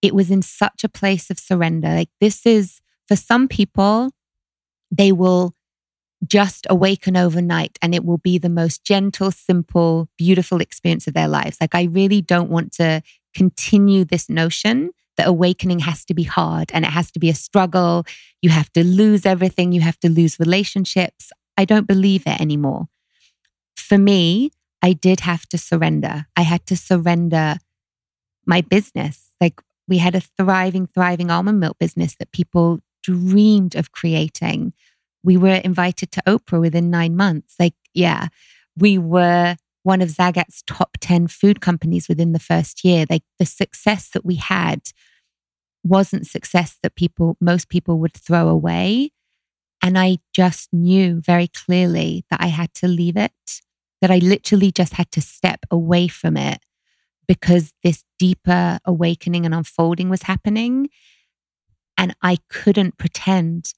it was in such a place of surrender. Like this is, for some people, they will just awaken overnight and it will be the most gentle, simple, beautiful experience of their lives. Like, I really don't want to continue this notion that awakening has to be hard and it has to be a struggle. You have to lose everything. You have to lose relationships. I don't believe it anymore. For me, I did have to surrender. I had to surrender my business. Like, we had a thriving, thriving almond milk business that people dreamed of creating. We were invited to Oprah within nine months. Like, yeah, we were one of Zagat's top ten food companies within the first year. Like, the success that we had wasn't success that people, most people would throw away. And I just knew very clearly that I had to leave it, that I literally just had to step away from it because this deeper awakening and unfolding was happening. And I couldn't pretend.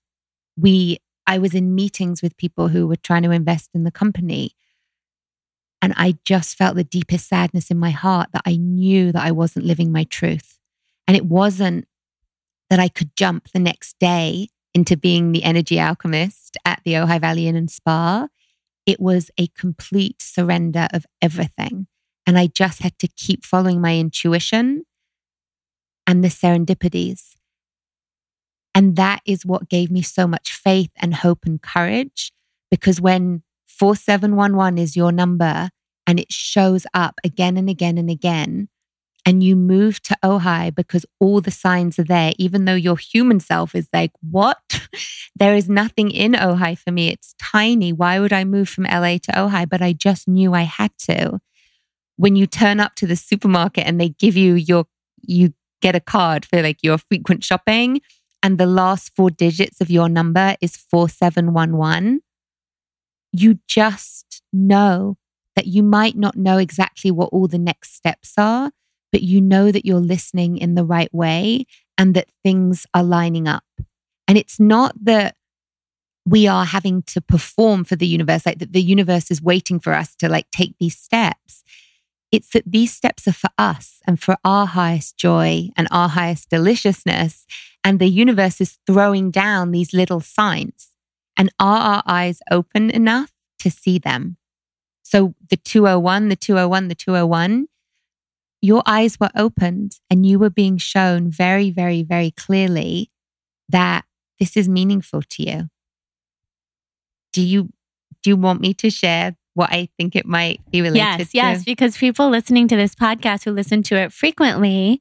We, I was in meetings with people who were trying to invest in the company. And I just felt the deepest sadness in my heart that I knew that I wasn't living my truth. And it wasn't that I could jump the next day into being the energy alchemist at the Ojai Valley Inn and Spa. It was a complete surrender of everything. And I just had to keep following my intuition and the serendipities. And that is what gave me so much faith and hope and courage, because when four seven one one is your number and it shows up again and again and again, and you move to Ojai because all the signs are there, even though your human self is like, what? There is nothing in Ojai for me. It's tiny. Why would I move from L A to Ojai? But I just knew I had to. When you turn up to the supermarket and they give you your, you get a card for like your frequent shopping, and the last four digits of your number is four seven one one, you just know that you might not know exactly what all the next steps are, but you know that you're listening in the right way and that things are lining up. And it's not that we are having to perform for the universe, like that the universe is waiting for us to like take these steps. It's that these steps are for us and for our highest joy and our highest deliciousness. And the universe is throwing down these little signs. And are our eyes open enough to see them? So the two oh one, the two oh one, the two oh one, your eyes were opened and you were being shown very, very, very clearly that this is meaningful to you. Do you, do you want me to share what I think it might be related yes, to? Yes, yes, because people listening to this podcast who listen to it frequently,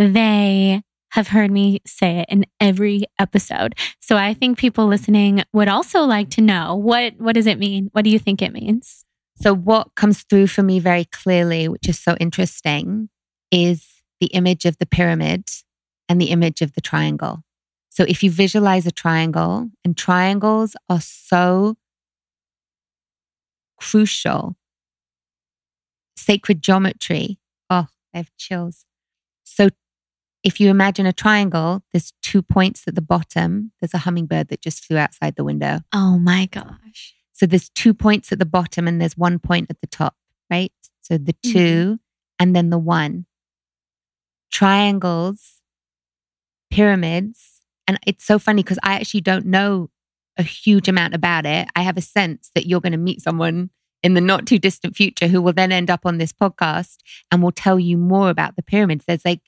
they have heard me say it in every episode. So I think people listening would also like to know, what, what does it mean? What do you think it means? So what comes through for me very clearly, which is so interesting, is the image of the pyramid and the image of the triangle. So if you visualize a triangle, and triangles are so crucial, sacred geometry. Oh, I have chills. So if you imagine a triangle, there's two points at the bottom. There's a hummingbird that just flew outside the window. Oh my gosh. So there's two points at the bottom and there's one point at the top, right? So the two mm-hmm. and then the one. Triangles, pyramids. And it's so funny because I actually don't know a huge amount about it. I have a sense that you're going to meet someone in the not too distant future who will then end up on this podcast and will tell you more about the pyramids. There's like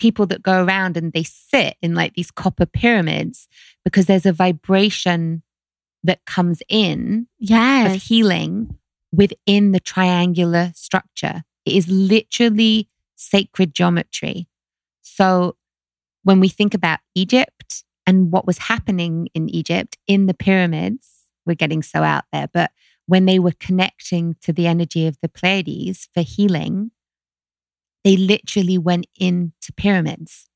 people that go around and they sit in like these copper pyramids because there's a vibration that comes in yes. of healing within the triangular structure. It is literally sacred geometry. So when we think about Egypt and what was happening in Egypt in the pyramids, we're getting so out there, but when they were connecting to the energy of the Pleiades for healing, they literally went into pyramids.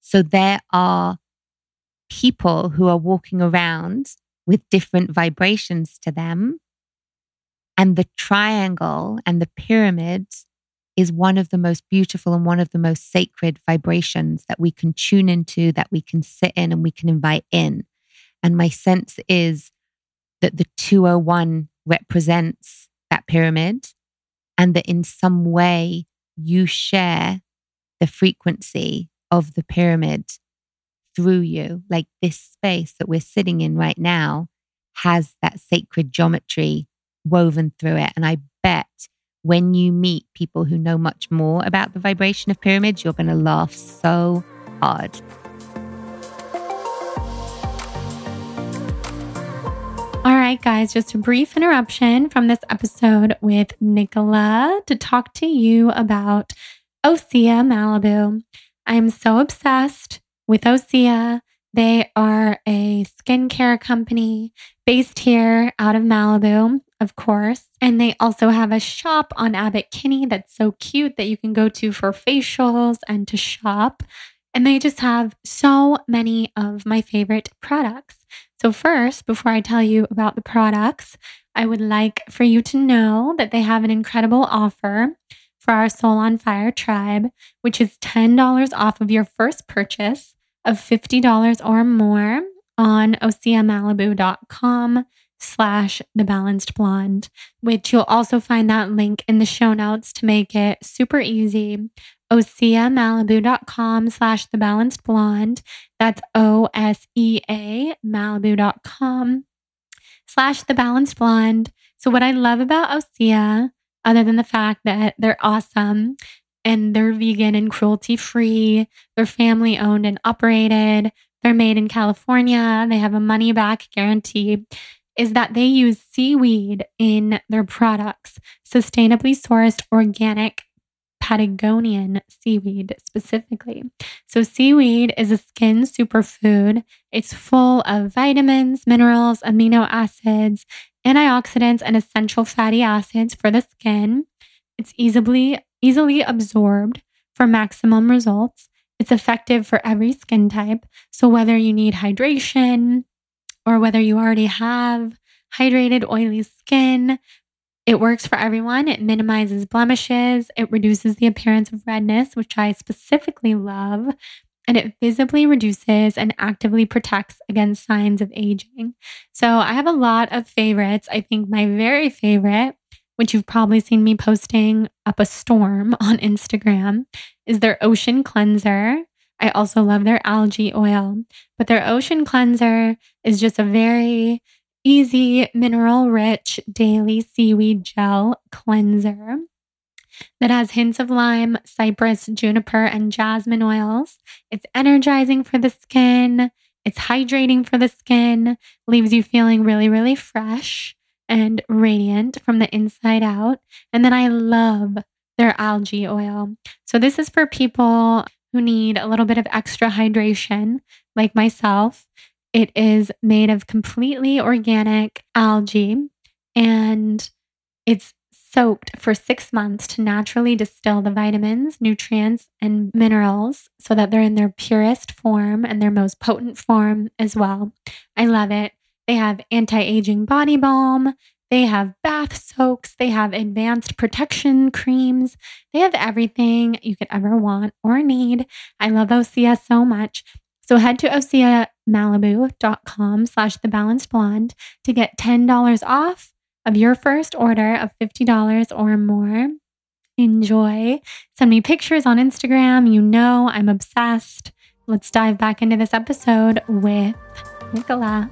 So there are people who are walking around with different vibrations to them. And the triangle and the pyramid is one of the most beautiful and one of the most sacred vibrations that we can tune into, that we can sit in and we can invite in. And my sense is that the two oh one represents that pyramid, and that in some way, you share the frequency of the pyramid through you, like this space that we're sitting in right now has that sacred geometry woven through it. And I bet when you meet people who know much more about the vibration of pyramids, you're going to laugh so hard. All right, guys, just a brief interruption from this episode with Nicola to talk to you about Osea Malibu. I am so obsessed with Osea. They are a skincare company based here out of Malibu, of course. And they also have a shop on Abbot Kinney that's so cute that you can go to for facials and to shop. And they just have so many of my favorite products. So first, before I tell you about the products, I would like for you to know that they have an incredible offer for our Soul on Fire tribe, which is ten dollars off of your first purchase of fifty dollars or more on osea malibu dot com slash the Balanced Blonde, which you'll also find that link in the show notes to make it super easy. osea malibu dot com slash the Balanced Blonde. That's O S E A malibu dot com slash the Balanced Blonde. So what I love about Osea, other than the fact that they're awesome and they're vegan and cruelty free, they're family owned and operated, they're made in California, they have a money back guarantee, is that they use seaweed in their products, sustainably sourced organic Patagonian seaweed specifically. So seaweed is a skin superfood. It's full of vitamins, minerals, amino acids, antioxidants, and essential fatty acids for the skin. It's easily, easily absorbed for maximum results. It's effective for every skin type. So whether you need hydration or whether you already have hydrated, oily skin, it works for everyone. It minimizes blemishes. It reduces the appearance of redness, which I specifically love. And it visibly reduces and actively protects against signs of aging. So I have a lot of favorites. I think my very favorite, which you've probably seen me posting up a storm on Instagram, is their Ocean Cleanser. I also love their algae oil. But their Ocean Cleanser is just a very easy, mineral-rich daily seaweed gel cleanser that has hints of lime, cypress, juniper, and jasmine oils. It's energizing for the skin. It's hydrating for the skin. Leaves you feeling really, really fresh and radiant from the inside out. And then I love their algae oil. So this is for people who need a little bit of extra hydration, like myself. It is made of completely organic algae, and it's soaked for six months to naturally distill the vitamins, nutrients, and minerals so that they're in their purest form and their most potent form as well. I love it. They have anti-aging body balm. They have bath soaks. They have advanced protection creams. They have everything you could ever want or need. I love Osea so much. So head to osea malibu dot com slash the Balanced Blonde to get ten dollars off of your first order of fifty dollars or more. Enjoy. Send me pictures on Instagram. You know I'm obsessed. Let's dive back into this episode with Nicola.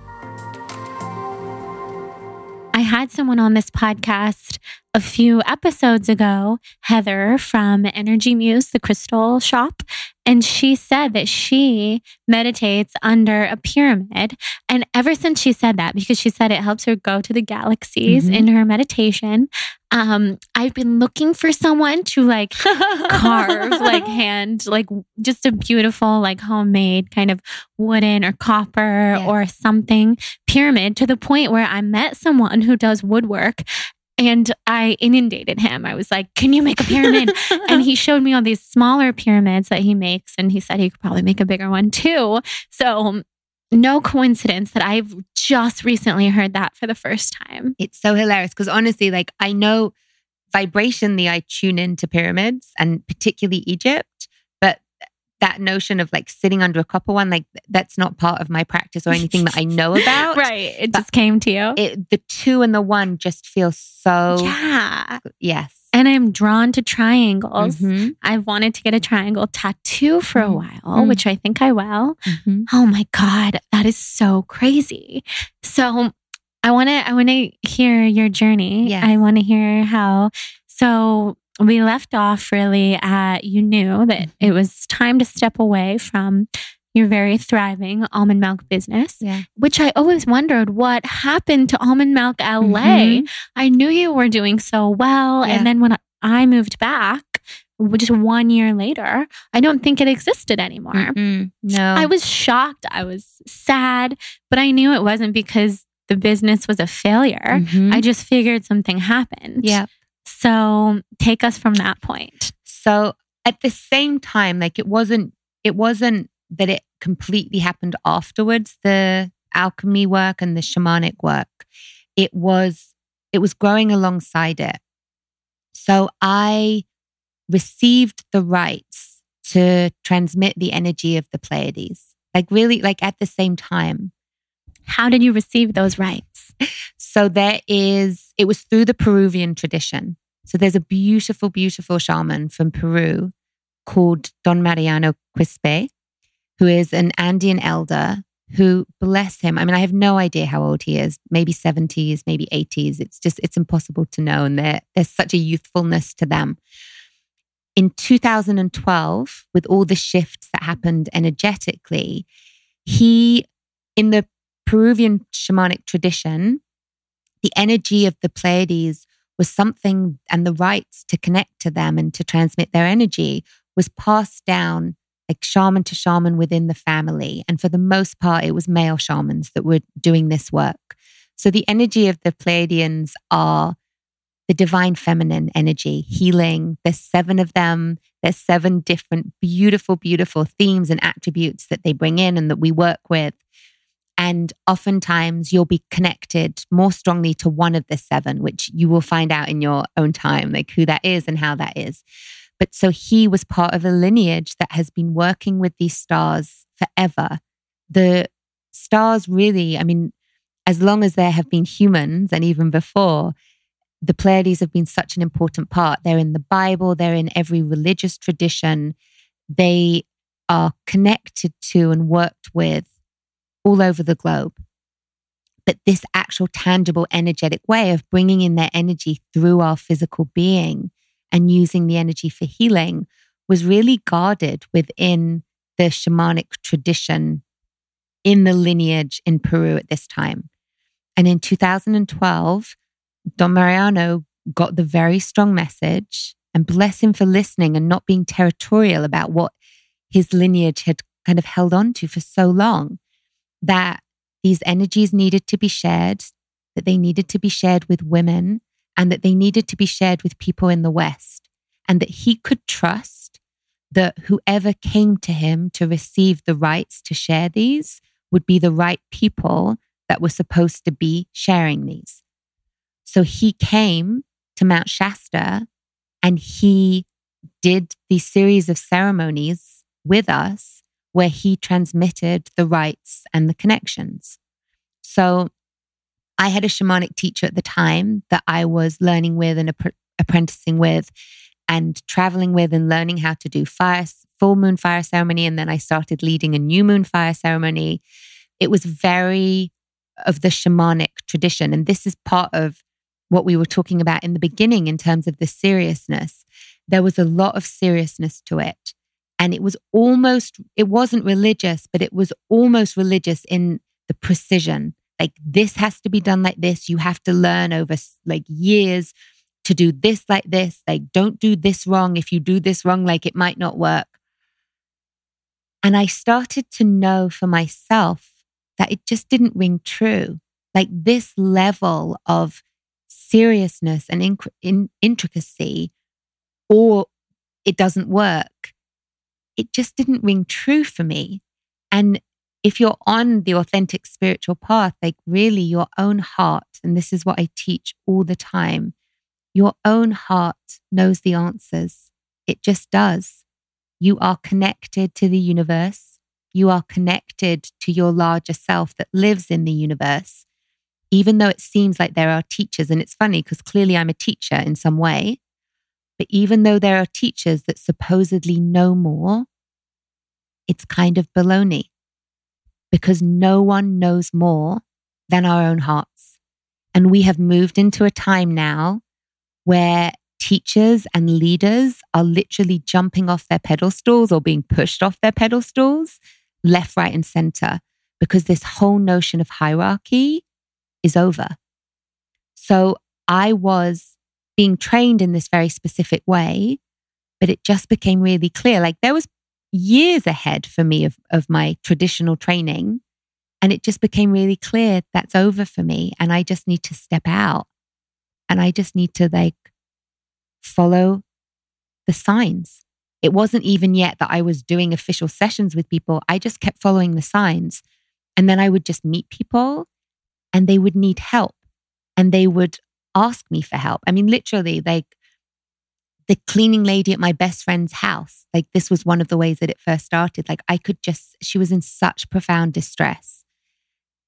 I had someone on this podcast a few episodes ago, Heather from Energy Muse, the crystal shop, and she said that she meditates under a pyramid. And ever since she said that, because she said it helps her go to the galaxies mm-hmm. in her meditation, um, I've been looking for someone to like carve, like hand, like just a beautiful, like homemade kind of wooden or copper yes. or something pyramid, to the point where I met someone who does woodwork. And I inundated him. I was like, can you make a pyramid? And he showed me all these smaller pyramids that he makes. And he said he could probably make a bigger one too. So no coincidence that I've just recently heard that for the first time. It's so hilarious because honestly, like I know vibrationally, I tune into pyramids and particularly Egypt. But that notion of like sitting under a copper one, like that's not part of my practice or anything that I know about. Right. It but just came to you. It, the two and the one just feel so... Yeah. Yes. And I'm drawn to triangles. Mm-hmm. I've wanted to get a triangle tattoo for a while, mm-hmm. which I think I will. Mm-hmm. Oh my God. That is so crazy. So I want to, I want to hear your journey. Yes. I want to hear how, so we left off really at, you knew that it was time to step away from your very thriving almond milk business, yeah. which I always wondered what happened to Almond Milk L A. Mm-hmm. I knew you were doing so well. Yeah. And then when I moved back, just one year later, I don't think it existed anymore. Mm-mm, no, I was shocked. I was sad, but I knew it wasn't because the business was a failure. Mm-hmm. I just figured something happened. Yeah. So take us from that point. So at the same time, like it wasn't, it wasn't that it completely happened afterwards, the alchemy work and the shamanic work. It was, it was growing alongside it. So I received the rights to transmit the energy of the Pleiades, like really, like at the same time. How did you receive those rights? So there is, it was through the Peruvian tradition. So there's a beautiful, beautiful shaman from Peru called Don Mariano Quispe, who is an Andean elder who, bless him, I mean, I have no idea how old he is, maybe seventies, maybe eighties. It's just, it's impossible to know. And there, there's such a youthfulness to them. In two thousand twelve, with all the shifts that happened energetically, he, in the Peruvian shamanic tradition, the energy of the Pleiades was something, and the rights to connect to them and to transmit their energy was passed down like shaman to shaman within the family. And for the most part, it was male shamans that were doing this work. So the energy of the Pleiadians are the divine feminine energy, healing. There's seven of them. There's seven different beautiful, beautiful themes and attributes that they bring in and that we work with. And oftentimes you'll be connected more strongly to one of the seven, which you will find out in your own time, like who that is and how that is. But so he was part of a lineage that has been working with these stars forever. The stars really, I mean, as long as there have been humans and even before, the Pleiades have been such an important part. They're in the Bible. They're in every religious tradition. They are connected to and worked with all over the globe. But this actual tangible energetic way of bringing in their energy through our physical being and using the energy for healing was really guarded within the shamanic tradition in the lineage in Peru at this time. And in two thousand twelve, Don Mariano got the very strong message, and bless him for listening and not being territorial about what his lineage had kind of held on to for so long, that these energies needed to be shared, that they needed to be shared with women, and that they needed to be shared with people in the West, and that he could trust that whoever came to him to receive the rights to share these would be the right people that were supposed to be sharing these. So he came to Mount Shasta and he did these series of ceremonies with us where he transmitted the rights and the connections. So I had a shamanic teacher at the time that I was learning with and ap- apprenticing with and traveling with and learning how to do fire, full moon fire ceremony. And then I started leading a new moon fire ceremony. It was very of the shamanic tradition. And this is part of what we were talking about in the beginning in terms of the seriousness. There was a lot of seriousness to it. And it was almost, it wasn't religious, but it was almost religious in the precision. Like, this has to be done like this. You have to learn over like years to do this like this. Like, don't do this wrong. If you do this wrong, like it might not work. And I started to know for myself that it just didn't ring true. Like, this level of seriousness and in, in, intricacy, or it doesn't work. It just didn't ring true for me. And if you're on the authentic spiritual path, like really your own heart, and this is what I teach all the time, your own heart knows the answers. It just does. You are connected to the universe. You are connected to your larger self that lives in the universe. Even though it seems like there are teachers, and it's funny because clearly I'm a teacher in some way, but even though there are teachers that supposedly know more, it's kind of baloney. Because no one knows more than our own hearts. And we have moved into a time now where teachers and leaders are literally jumping off their pedestals or being pushed off their pedestals left, right, and center, because this whole notion of hierarchy is over. So I was being trained in this very specific way, but it just became really clear. Like, there was years ahead for me of, of my traditional training. And it just became really clear that's over for me. And I just need to step out. And I just need to like follow the signs. It wasn't even yet that I was doing official sessions with people. I just kept following the signs. And then I would just meet people and they would need help. And they would ask me for help. I mean, literally, like the cleaning lady at my best friend's house. Like, this was one of the ways that it first started. Like, I could just, she was in such profound distress.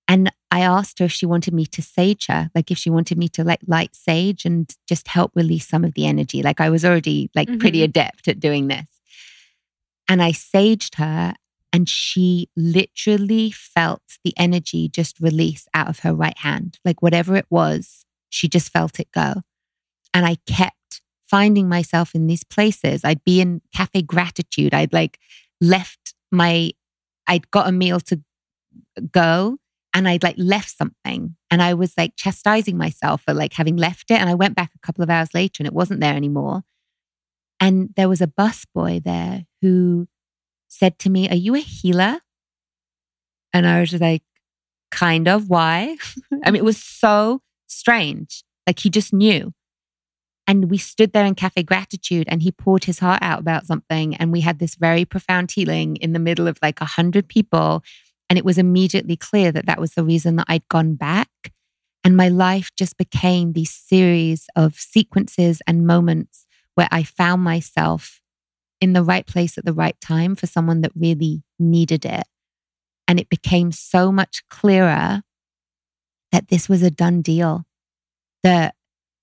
And I asked her if she wanted me to sage her, like if she wanted me to like light sage and just help release some of the energy. Like, I was already like mm-hmm. pretty adept at doing this. And I saged her, and she literally felt the energy just release out of her right hand. Like, whatever it was, she just felt it go. And I kept finding myself in these places. I'd be in Cafe Gratitude. I'd like left my, I'd got a meal to go. And I'd like left something, and I was like chastising myself for like having left it. And I went back a couple of hours later and it wasn't there anymore. And there was a busboy there who said to me, "Are you a healer?" And I was just like, "Kind of, why?" I mean, it was so strange. Like, he just knew. And we stood there in Cafe Gratitude and he poured his heart out about something. And we had this very profound healing in the middle of like a hundred people. And it was immediately clear that that was the reason that I'd gone back. And my life just became these series of sequences and moments where I found myself in the right place at the right time for someone that really needed it. And it became so much clearer that this was a done deal. That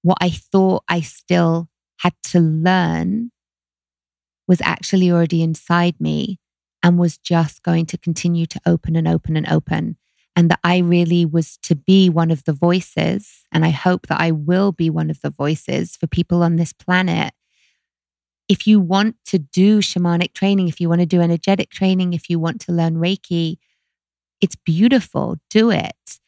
what I thought I still had to learn was actually already inside me, and was just going to continue to open and open and open. And that I really was to be one of the voices, and I hope that I will be one of the voices for people on this planet. If you want to do shamanic training, if you want to do energetic training, if you want to learn Reiki, it's beautiful, do it.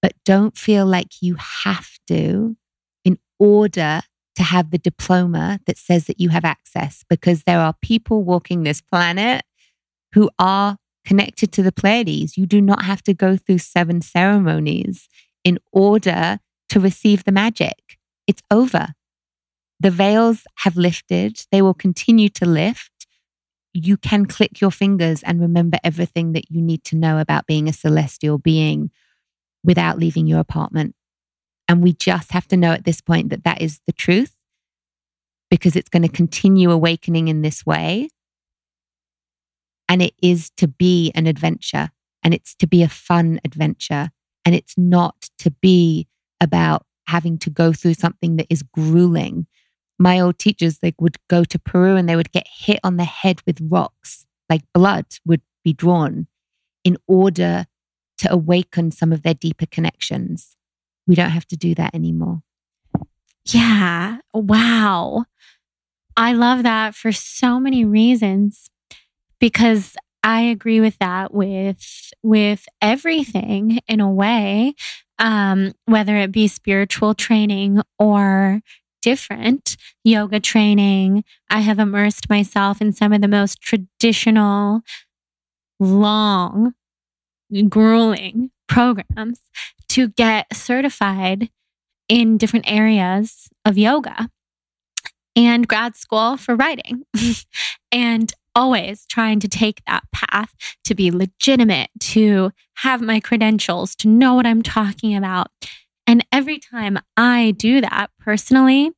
But don't feel like you have to in order to have the diploma that says that you have access, because there are people walking this planet who are connected to the Pleiades. You do not have to go through seven ceremonies in order to receive the magic. It's over. The veils have lifted. They will continue to lift. You can click your fingers and remember everything that you need to know about being a celestial being without leaving your apartment. And we just have to know at this point that that is the truth, because it's going to continue awakening in this way. And it is to be an adventure, and it's to be a fun adventure. And it's not to be about having to go through something that is grueling. My old teachers, they would go to Peru and they would get hit on the head with rocks, like blood would be drawn in order to awaken some of their deeper connections. We don't have to do that anymore. Yeah. Wow. I love that for so many reasons. Because I agree with that with with everything in a way, um, whether it be spiritual training or different yoga training. I have immersed myself in some of the most traditional, long, grueling programs to get certified in different areas of yoga, and grad school for writing. And always trying to take that path to be legitimate, to have my credentials, to know what I'm talking about. And every time I do that personally,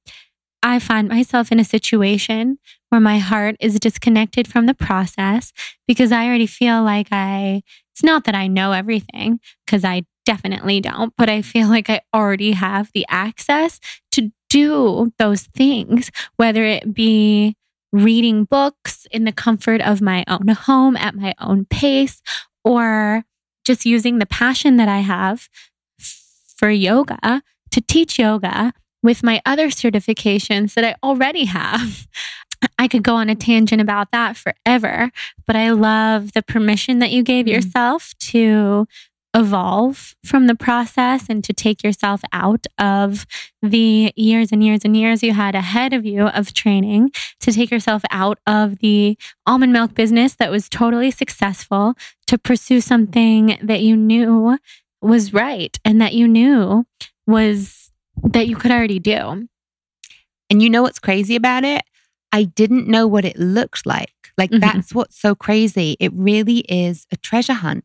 I find myself in a situation where my heart is disconnected from the process, because I already feel like I, it's not that I know everything, because I definitely don't, but I feel like I already have the access to do those things, whether it be reading books in the comfort of my own home at my own pace, or just using the passion that I have f- for yoga to teach yoga with my other certifications that I already have. I could go on a tangent about that forever, but I love the permission that you gave mm-hmm. yourself to evolve from the process and to take yourself out of the years and years and years you had ahead of you of training, to take yourself out of the almond milk business that was totally successful, to pursue something that you knew was right and that you knew was that you could already do. And you know what's crazy about it? I didn't know what it looked like. Like mm-hmm. that's what's so crazy. It really is a treasure hunt.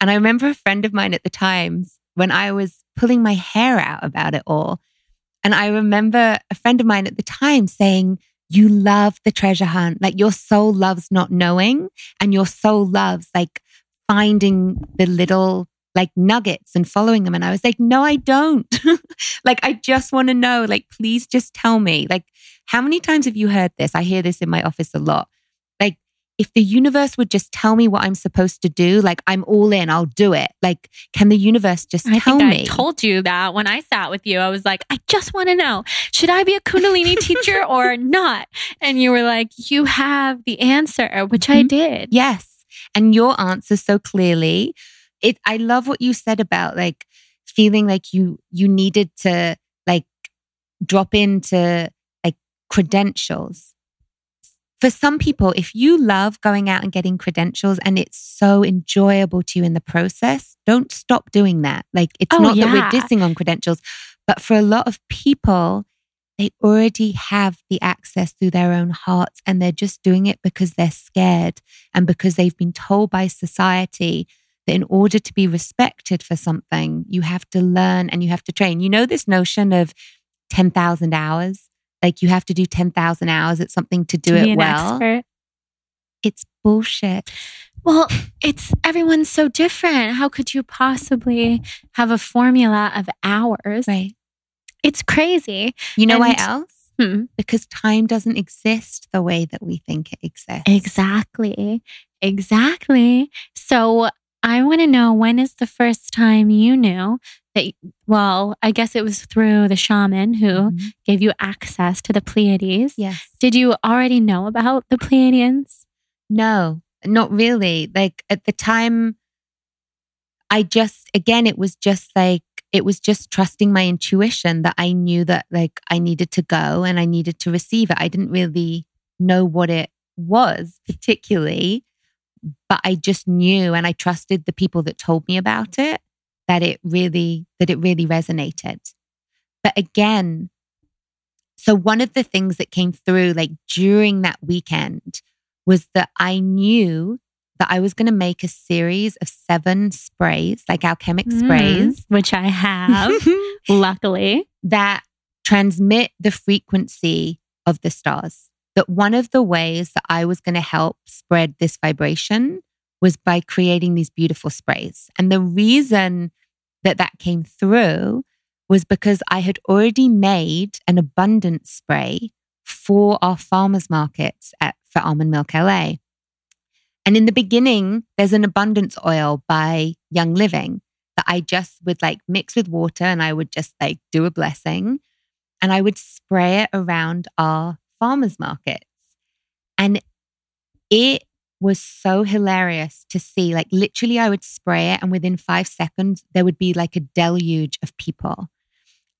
And I remember a friend of mine at the time when I was pulling my hair out about it all. And I remember a friend of mine at the time saying, you love the treasure hunt. Like your soul loves not knowing and your soul loves like finding the little like nuggets and following them. And I was like, no, I don't. Like, I just want to know, like, please just tell me, like, how many times have you heard this? I hear this in my office a lot. If the universe would just tell me what I'm supposed to do, like I'm all in, I'll do it. Like, can the universe just I tell think me? I told you that when I sat with you, I was like, I just want to know, should I be a Kundalini teacher or not? And you were like, you have the answer, which mm-hmm. I did. Yes. And your answer so clearly. It. I love what you said about like feeling like you you needed to like drop into like credentials. For some people, if you love going out and getting credentials and it's so enjoyable to you in the process, don't stop doing that. Like it's oh, not yeah. that we're dissing on credentials, but for a lot of people, they already have the access through their own hearts and they're just doing it because they're scared and because they've been told by society that in order to be respected for something, you have to learn and you have to train. You know, this notion of ten thousand hours. Like you have to do ten thousand hours at something to do to be it an well. Expert. It's bullshit. Well, it's everyone's so different. How could you possibly have a formula of hours? Right. It's crazy. You know and, why else? Hmm. Because time doesn't exist the way that we think it exists. Exactly. Exactly. So I want to know, when is the first time you knew that, well, I guess it was through the shaman who mm-hmm. gave you access to the Pleiades. Yes. Did you already know about the Pleiadians? No, not really. Like at the time, I just, again, it was just like, it was just trusting my intuition that I knew that like I needed to go and I needed to receive it. I didn't really know what it was particularly, but I just knew and I trusted the people that told me about it. That it really, that it really resonated. But again, so one of the things that came through like during that weekend was that I knew that I was going to make a series of seven sprays, like alchemic mm, sprays. Which I have, luckily. That transmit the frequency of the stars. That one of the ways that I was going to help spread this vibration was by creating these beautiful sprays. And the reason that that came through was because I had already made an abundance spray for our farmers markets at, for Almond Milk L A. And in the beginning, there's an abundance oil by Young Living that I just would like mix with water and I would just like do a blessing and I would spray it around our farmers markets. And it was so hilarious to see. Like literally I would spray it and within five seconds, there would be like a deluge of people.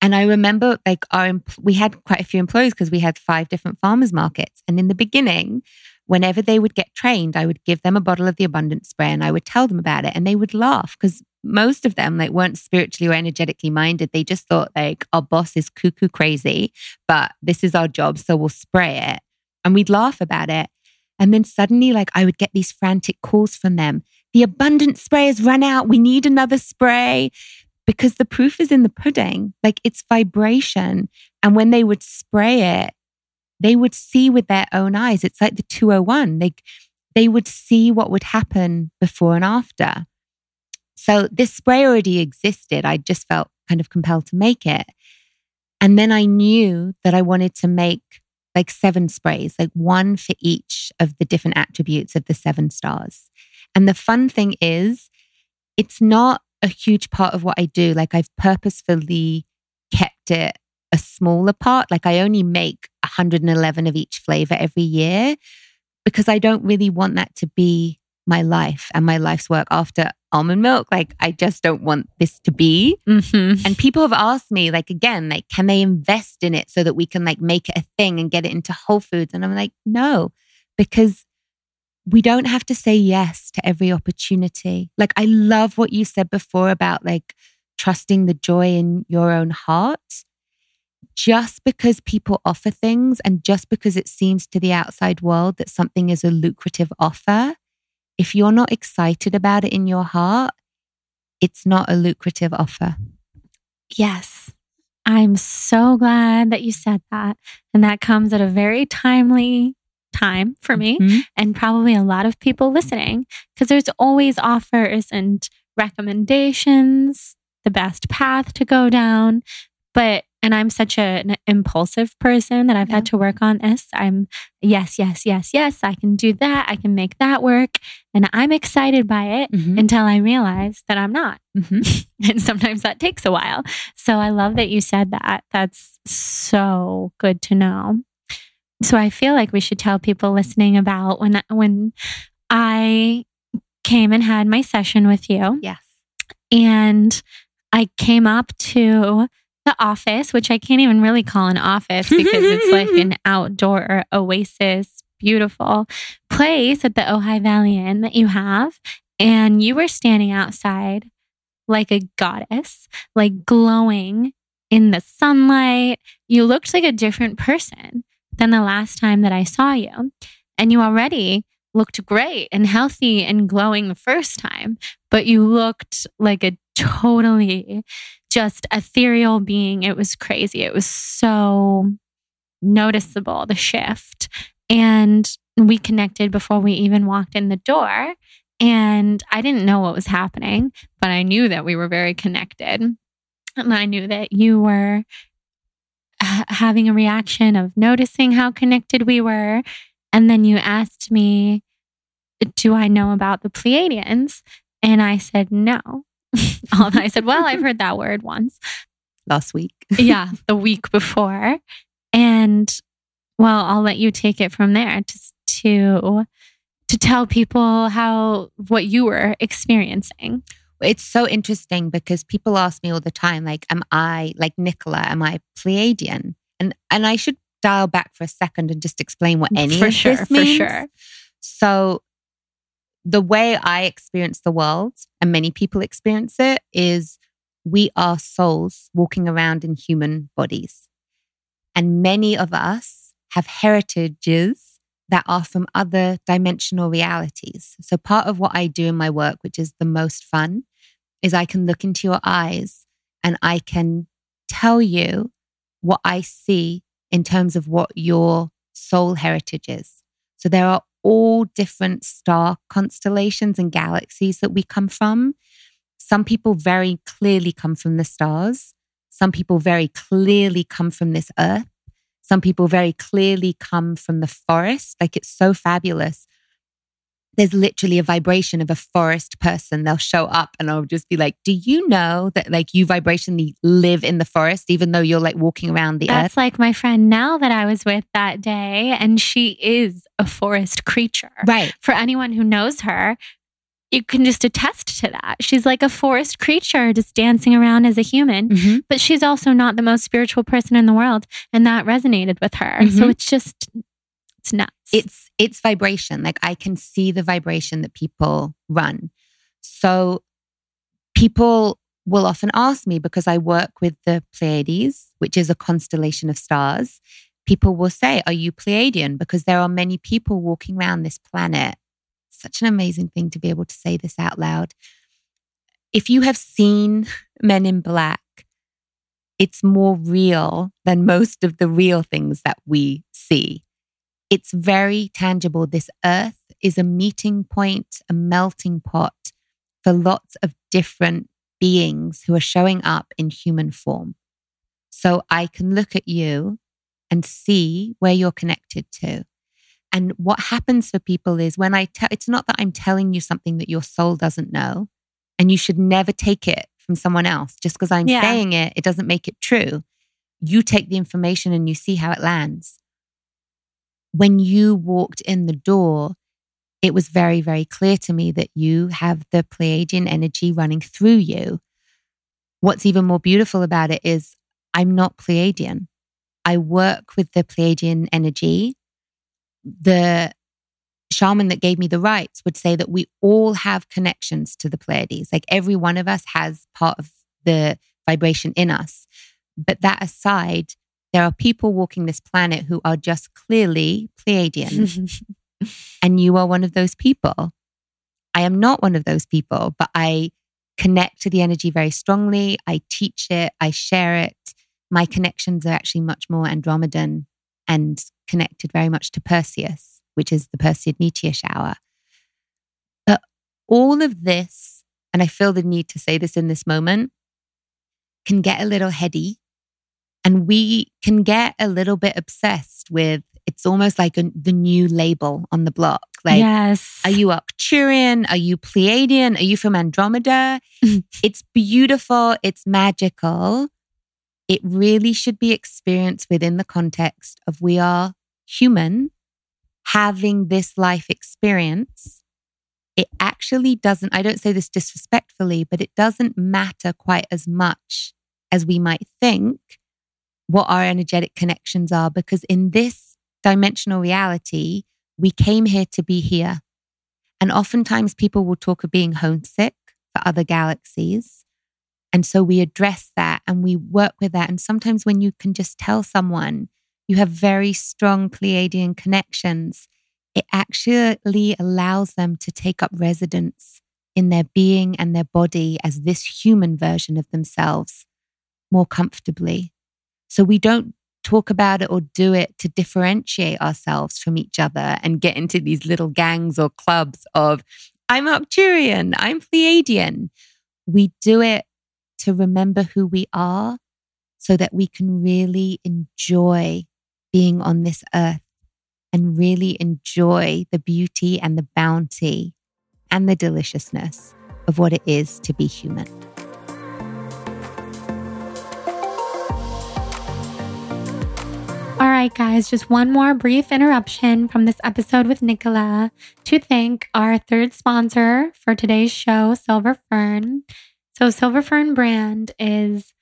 And I remember like our, we had quite a few employees because we had five different farmers markets. And in the beginning, whenever they would get trained, I would give them a bottle of the abundance spray and I would tell them about it and they would laugh because most of them like weren't spiritually or energetically minded. They just thought like our boss is cuckoo crazy, but this is our job. So we'll spray it and we'd laugh about it. And then suddenly like I would get these frantic calls from them. The abundance spray has run out. We need another spray because the proof is in the pudding. Like it's vibration. And when they would spray it, they would see with their own eyes. It's like the two oh one. Like they would see what would happen before and after. So this spray already existed. I just felt kind of compelled to make it. And then I knew that I wanted to make like seven sprays, like one for each of the different attributes of the seven stars. And the fun thing is, it's not a huge part of what I do. Like I've purposefully kept it a smaller part. Like I only make one hundred eleven of each flavor every year because I don't really want that to be my life and my life's work after almond milk. Like I just don't want this to be. Mm-hmm. And people have asked me like, again, like, can they invest in it so that we can like make it a thing and get it into Whole Foods? And I'm like, no, because we don't have to say yes to every opportunity. Like I love what you said before about like trusting the joy in your own heart. Just because people offer things and just because it seems to the outside world that something is a lucrative offer, if you're not excited about it in your heart, it's not a lucrative offer. Yes. I'm so glad that you said that. And that comes at a very timely time for me, mm-hmm. and probably a lot of people listening, because there's always offers and recommendations, the best path to go down. But And I'm such a, an impulsive person that I've yeah. had to work on this. I'm yes, yes, yes, yes. I can do that. I can make that work. And I'm excited by it mm-hmm. until I realize that I'm not. Mm-hmm. And sometimes that takes a while. So I love that you said that. That's so good to know. So I feel like we should tell people listening about when, when I came and had my session with you. Yes. And I came up to the office, which I can't even really call an office because it's like an outdoor oasis, beautiful place at the Ojai Valley Inn that you have. And you were standing outside like a goddess, like glowing in the sunlight. You looked like a different person than the last time that I saw you. And you already looked great and healthy and glowing the first time, but you looked like a totally just ethereal being. It was crazy. It was so noticeable, the shift. And we connected before we even walked in the door. And I didn't know what was happening, but I knew that we were very connected. And I knew that you were h- having a reaction of noticing how connected we were. And then you asked me, do I know about the Pleiadians? And I said, no. I said, well, I've heard that word once. Last week. Yeah, the week before. And well, I'll let you take it from there to, to to tell people how what you were experiencing. It's so interesting because people ask me all the time, like, am I, like Nicola, am I Pleiadian? And and I should dial back for a second and just explain what any for of sure, this means. For sure. So the way I experience the world, and many people experience it, is we are souls walking around in human bodies. And many of us have heritages that are from other dimensional realities. So part of what I do in my work, which is the most fun, is I can look into your eyes and I can tell you what I see in terms of what your soul heritage is. So there are all different star constellations and galaxies that we come from. Some people very clearly come from the stars. Some people very clearly come from this earth. Some people very clearly come from the forest. Like it's so fabulous. There's literally a vibration of a forest person. They'll show up and I'll just be like, do you know that like you vibrationally live in the forest even though you're like walking around the That's earth? That's like my friend Nell that I was with that day, and she is a forest creature. Right. For anyone who knows her, you can just attest to that. She's like a forest creature just dancing around as a human, mm-hmm. but she's also not the most spiritual person in the world, and that resonated with her. Mm-hmm. So it's just... It's nuts. It's, it's vibration. Like I can see the vibration that people run. So people will often ask me, because I work with the Pleiades, which is a constellation of stars, people will say, are you Pleiadian? Because there are many people walking around this planet. Such an amazing thing to be able to say this out loud. If you have seen Men in Black, it's more real than most of the real things that we see. It's very tangible. This earth is a meeting point, a melting pot for lots of different beings who are showing up in human form. So I can look at you and see where you're connected to. And what happens for people is when I tell, it's not that I'm telling you something that your soul doesn't know, and you should never take it from someone else. Just because I'm yeah. saying it, it doesn't make it true. you take the information and you see how it lands. When you walked in the door, it was very, very clear to me that you have the Pleiadian energy running through you. What's even more beautiful about it is I'm not Pleiadian. I work with the Pleiadian energy. The shaman that gave me the rites would say that we all have connections to the Pleiades. Like every one of us has part of the vibration in us. But that aside, there are people walking this planet who are just clearly Pleiadian. And you are one of those people. I am not one of those people, but I connect to the energy very strongly. I teach it. I share it. My connections are actually much more Andromedan and connected very much to Perseus, which is the Perseid meteor shower. But all of this, and I feel the need to say this in this moment, can get a little heady, and we can get a little bit obsessed with, it's almost like a, the new label on the block. Like, yes. Are you Arcturian? Are you Pleiadian? Are you from Andromeda? It's beautiful. It's magical. It really should be experienced within the context of we are human having this life experience. It actually doesn't, I don't say this disrespectfully, but it doesn't matter quite as much as we might think what our energetic connections are, because in this dimensional reality, we came here to be here. And oftentimes people will talk of being homesick for other galaxies. And so we address that and we work with that. And sometimes when you can just tell someone you have very strong Pleiadian connections, it actually allows them to take up residence in their being and their body as this human version of themselves more comfortably. So we don't talk about it or do it to differentiate ourselves from each other and get into these little gangs or clubs of, I'm Arcturian, I'm Pleiadian. We do it to remember who we are so that we can really enjoy being on this earth and really enjoy the beauty and the bounty and the deliciousness of what it is to be human. All right, guys, just one more brief interruption from this episode with Nicola to thank our third sponsor for today's show, Silver Fern. So Silver Fern brand is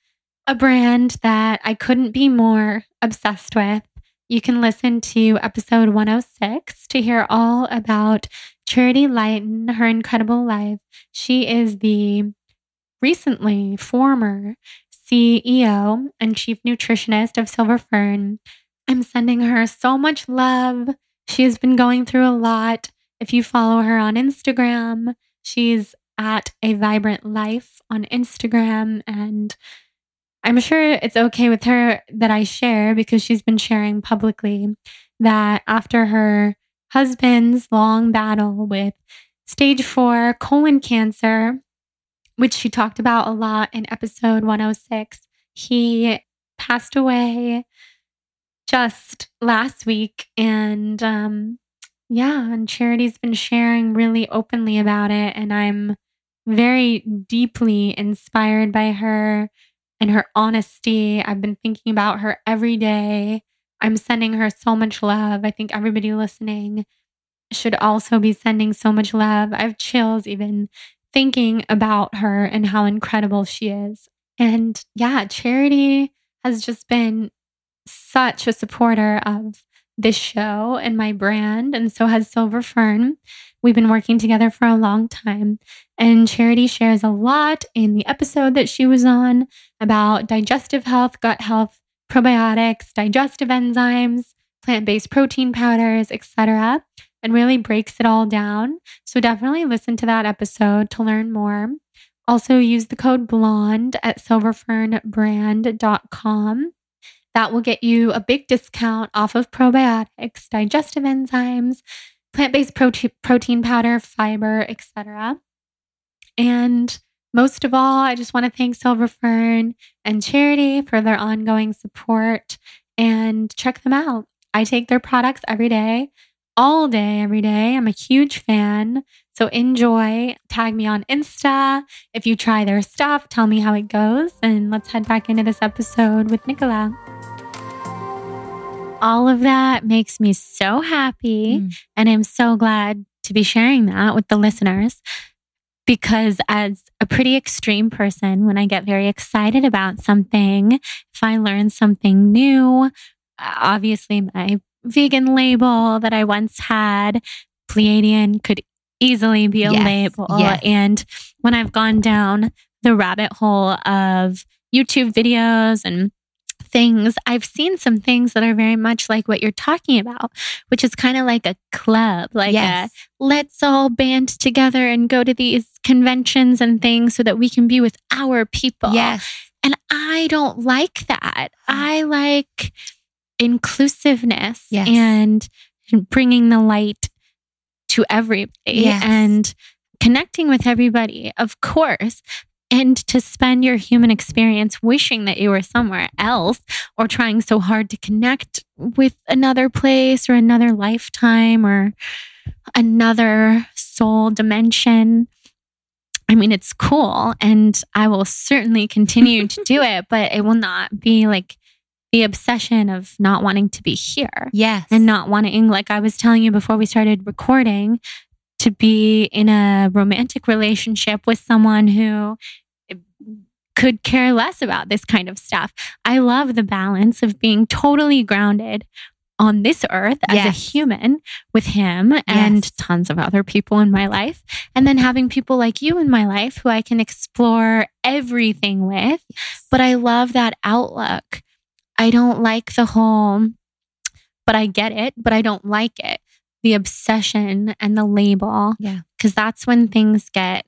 a brand that I couldn't be more obsessed with. You can listen to episode one oh six to hear all about Charity Lighten, her incredible life. She is the recently former C E O and chief nutritionist of Silver Fern. I'm sending her so much love. She has been going through a lot. If you follow her on Instagram, she's at A Vibrant Life on Instagram. And I'm sure it's okay with her that I share, because she's been sharing publicly that after her husband's long battle with stage four colon cancer, which she talked about a lot in episode one oh six, he passed away just last week. And, um, yeah, and Charity's been sharing really openly about it. And I'm very deeply inspired by her and her honesty. I've been thinking about her every day. I'm sending her so much love. I think everybody listening should also be sending so much love. I have chills even thinking about her and how incredible she is. And yeah, Charity has just been such a supporter of this show and my brand, and so has Silver Fern. We've been working together for a long time, and Charity shares a lot in the episode that she was on about digestive health, gut health, probiotics, digestive enzymes, plant-based protein powders, et cetera, and really breaks it all down. So definitely listen to that episode to learn more. Also use the code BLONDE at silver fern brand dot com. That will get you a big discount off of probiotics, digestive enzymes, plant-based prote- protein powder, fiber, et cetera. And most of all, I just want to thank Silver Fern and Charity for their ongoing support, and check them out. I take their products every day, all day, every day. I'm a huge fan. So enjoy. Tag me on Insta. If you try their stuff, tell me how it goes. And let's head back into this episode with Nicola. All of that makes me so happy. Mm. And I'm so glad to be sharing that with the listeners. Because as a pretty extreme person, when I get very excited about something, if I learn something new, obviously my vegan label that I once had, Pleiadian, could easily be a yes, label. Yes. And when I've gone down the rabbit hole of YouTube videos and things, I've seen some things that are very much like what you're talking about, which is kind of like a club, like yes. a, let's all band together and go to these conventions and things so that we can be with our people. Yes. And I don't like that. I like inclusiveness yes. and bringing the light to everybody yes. and connecting with everybody, of course. And to spend your human experience wishing that you were somewhere else or trying so hard to connect with another place or another lifetime or another soul dimension. I mean, it's cool and I will certainly continue to do it, but it will not be like the obsession of not wanting to be here. Yes. And not wanting, like I was telling you before we started recording, to be in a romantic relationship with someone who could care less about this kind of stuff. I love the balance of being totally grounded on this earth as yes. a human with him and yes. tons of other people in my life. And then having people like you in my life who I can explore everything with. Yes. But I love that outlook. I don't like the whole, but I get it, but I don't like it. The obsession and the label. Yeah. Because that's when things get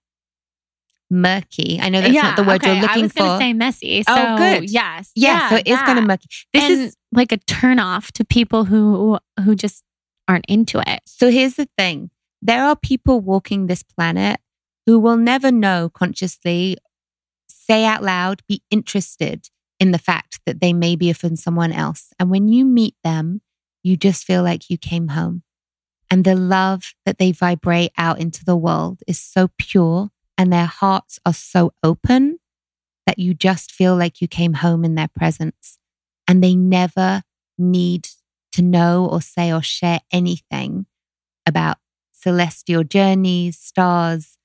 murky. I know that's yeah, not the word okay. you're looking for. I was going to say messy. So oh, good. Yes. Yeah, yeah so it is kind of murky. This and is like a turnoff to people who who just aren't into it. So here's the thing. There are people walking this planet who will never know consciously, say out loud, be interested in the fact that they may be from someone else. And when you meet them, you just feel like you came home. And the love that they vibrate out into the world is so pure and their hearts are so open that you just feel like you came home in their presence. And they never need to know or say or share anything about celestial journeys, stars,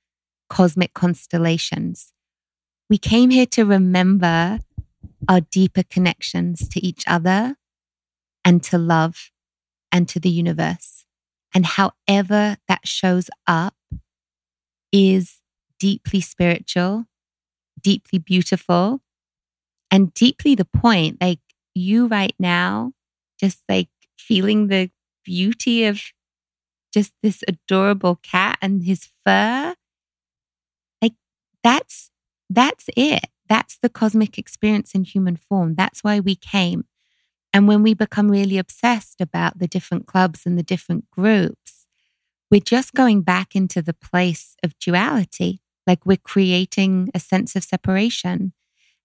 cosmic constellations. We came here to remember our deeper connections to each other and to love and to the universe. And however that shows up is deeply spiritual, deeply beautiful, and deeply the point, like you right now, just like feeling the beauty of just this adorable cat and his fur. Like that's, that's it. That's the cosmic experience in human form. That's why we came. And when we become really obsessed about the different clubs and the different groups, we're just going back into the place of duality. Like we're creating a sense of separation.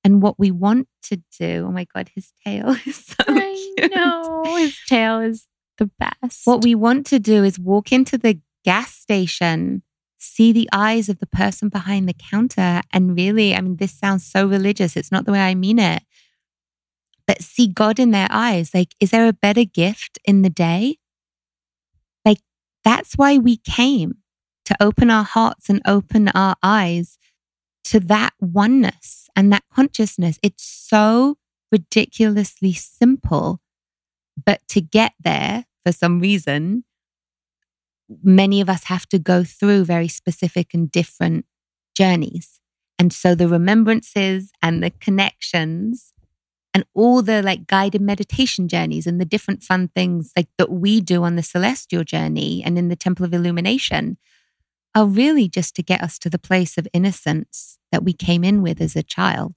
And what we want to do, oh my God, his tail is so I cute. I know, his tail is the best. What we want to do is walk into the gas station, see the eyes of the person behind the counter. And really, I mean, this sounds so religious. It's not the way I mean it. But see God in their eyes. Like, is there a better gift in the day? Like, that's why we came, to open our hearts and open our eyes to that oneness and that consciousness. It's so ridiculously simple. But to get there, for some reason, many of us have to go through very specific and different journeys. And so the remembrances and the connections and all the like guided meditation journeys and the different fun things like that we do on the celestial journey and in the Temple of Illumination are really just to get us to the place of innocence that we came in with as a child.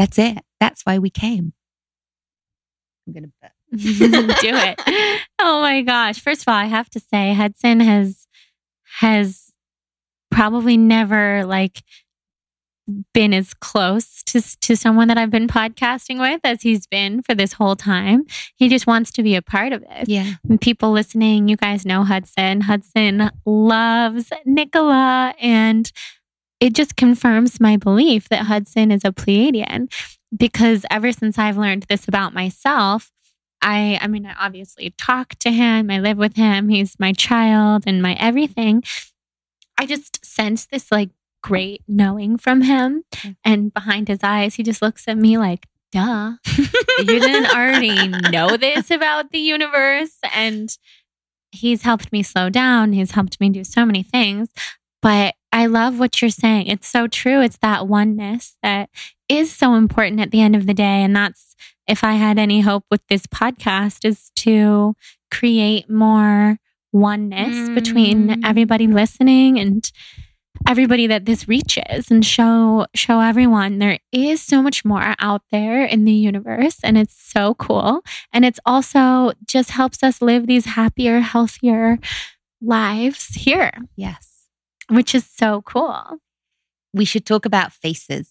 That's it. That's why we came. I'm going to do it. Oh my gosh. First of all, I have to say Hudson has, has probably never like been as close to to someone that I've been podcasting with as he's been for this whole time. He just wants to be a part of this. Yeah. And people listening, you guys know Hudson. Hudson loves Nicola, and it just confirms my belief that Hudson is a Pleiadian, because ever since I've learned this about myself, I I mean, I obviously talk to him, I live with him, he's my child and my everything. I just sense this like great knowing from him. And behind his eyes, he just looks at me like, duh, you didn't already know this about the universe. And he's helped me slow down. He's helped me do so many things. But I love what you're saying. It's so true. It's that oneness that is so important at the end of the day. And that's, if I had any hope with this podcast, is to create more oneness mm. between everybody listening and everybody that this reaches, and show show everyone there is so much more out there in the universe, and it's so cool. And it's also just helps us live these happier, healthier lives here. Yes. Which is so cool. We should talk about faces.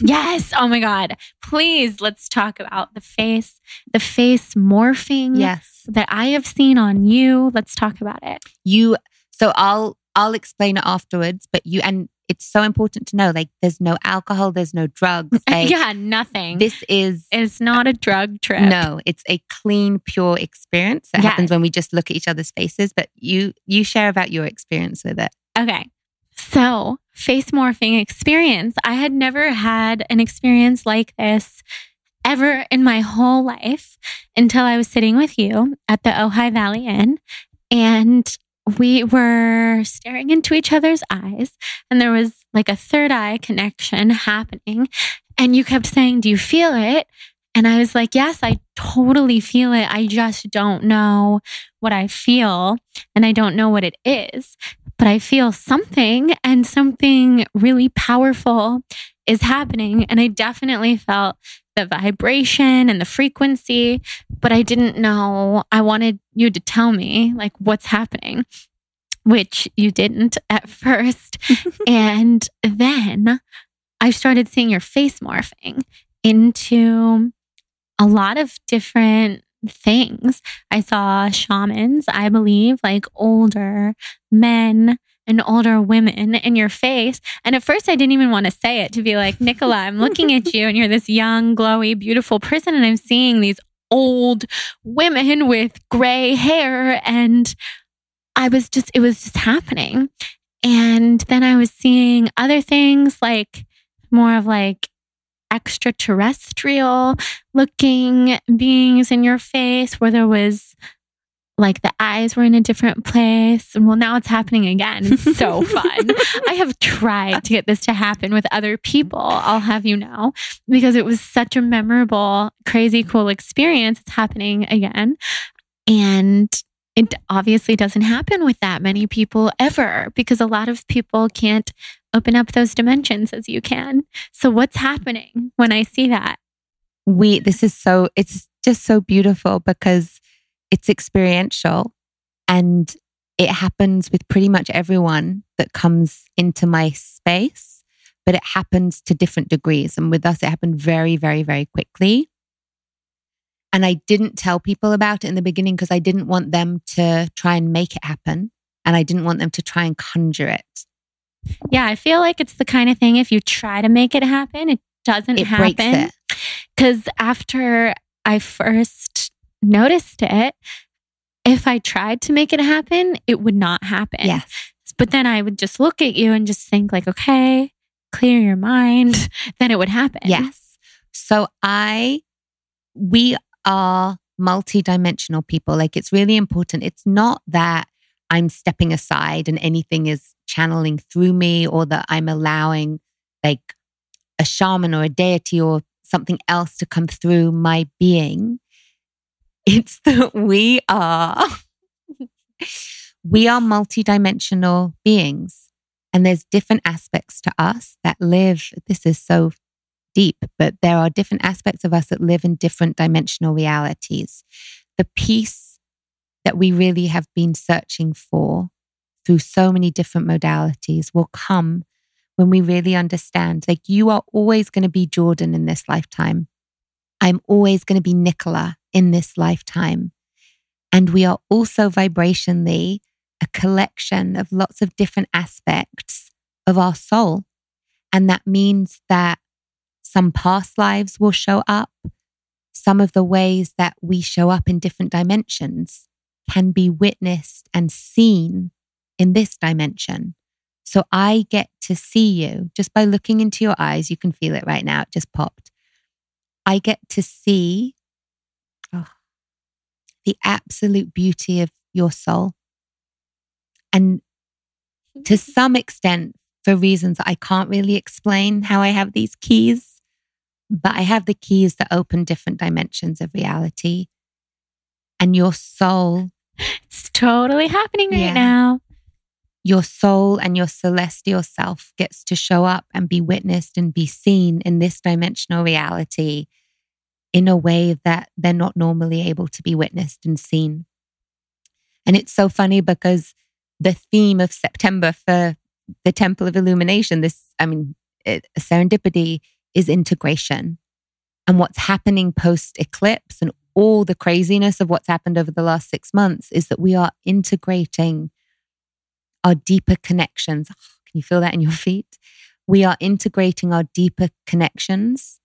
Yes. Oh my God. Please, let's talk about the face, the face morphing yes. that I have seen on you. Let's talk about it. You, so I'll, I'll explain it afterwards, but you, and it's so important to know, like there's no alcohol, there's no drugs. Like, yeah, nothing. This is... It's not a drug trip. No, it's a clean, pure experience that yes. happens when we just look at each other's faces, but you, you share about your experience with it. Okay. So, face morphing experience. I had never had an experience like this ever in my whole life until I was sitting with you at the Ojai Valley Inn, and we were staring into each other's eyes, and there was like a third eye connection happening, and you kept saying, "Do you feel it?" And I was like, yes, I totally feel it. I just don't know what I feel, and I don't know what it is, but I feel something, and something really powerful is happening. And I definitely felt the vibration and the frequency, but I didn't know. I wanted you to tell me like what's happening, which you didn't at first. And then I started seeing your face morphing into a lot of different things. I saw shamans, I believe, like older men and older women in your face. And at first I didn't even want to say it, to be like, Nicola, I'm looking at you and you're this young, glowy, beautiful person, and I'm seeing these old women with gray hair. And I was just, it was just happening. And then I was seeing other things, like more of like extraterrestrial looking beings in your face, where there was like the eyes were in a different place. And well, now it's happening again. It's so fun. I have tried to get this to happen with other people, I'll have you know, because it was such a memorable, crazy, cool experience. It's happening again. And it obviously doesn't happen with that many people ever, because a lot of people can't open up those dimensions as you can. So what's happening when I see that? We, this is so, it's just so beautiful because it's experiential, and it happens with pretty much everyone that comes into my space, but it happens to different degrees. And with us, it happened very, very, very quickly. And I didn't tell people about it in the beginning because I didn't want them to try and make it happen. And I didn't want them to try and conjure it. Yeah, I feel like it's the kind of thing, if you try to make it happen, it doesn't it happen. Breaks it. Because after I first noticed it, if I tried to make it happen, it would not happen. Yes. But then I would just look at you and just think like, okay, clear your mind. Then it would happen. Yes. So I, we are multidimensional people. Like, it's really important. It's not that I'm stepping aside and anything is channeling through me, or that I'm allowing like a shaman or a deity or something else to come through my being. It's that we are, we are multidimensional beings, and there's different aspects to us that live. This is so deep, but there are different aspects of us that live in different dimensional realities. The piece that we really have been searching for through so many different modalities will come when we really understand, like, you are always going to be Jordan in this lifetime. I'm always going to be Nicola in this lifetime. And we are also vibrationally a collection of lots of different aspects of our soul. And that means that some past lives will show up. Some of the ways that we show up in different dimensions can be witnessed and seen in this dimension. So I get to see you just by looking into your eyes. You can feel it right now. It just popped. I get to see oh, the absolute beauty of your soul. And to some extent, for reasons that I can't really explain how I have these keys, but I have the keys that open different dimensions of reality. And your soul... It's totally happening right yeah. now. Your soul and your celestial self gets to show up and be witnessed and be seen in this dimensional reality in a way that they're not normally able to be witnessed and seen. And it's so funny because the theme of September for the Temple of Illumination, this, I mean, it, serendipity, is integration. And what's happening post-eclipse and all the craziness of what's happened over the last six months is that we are integrating our deeper connections. Oh, can you feel that in your feet? We are integrating our deeper connections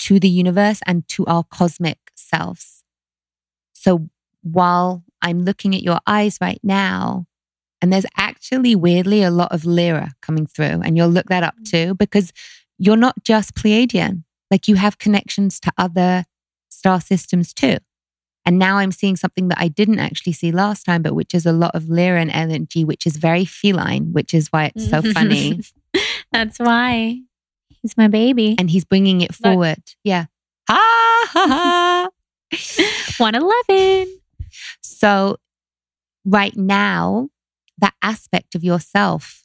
to the universe and to our cosmic selves. So while I'm looking at your eyes right now, and there's actually weirdly a lot of Lyra coming through, and you'll look that up too, because you're not just Pleiadian. Like, you have connections to other star systems too. And now I'm seeing something that I didn't actually see last time, but which is a lot of Lyra and energy, which is very feline, which is why it's so funny. That's why. He's my baby. And he's bringing it forward. Look. Yeah. Ha ha ha. one eleven. So right now, that aspect of yourself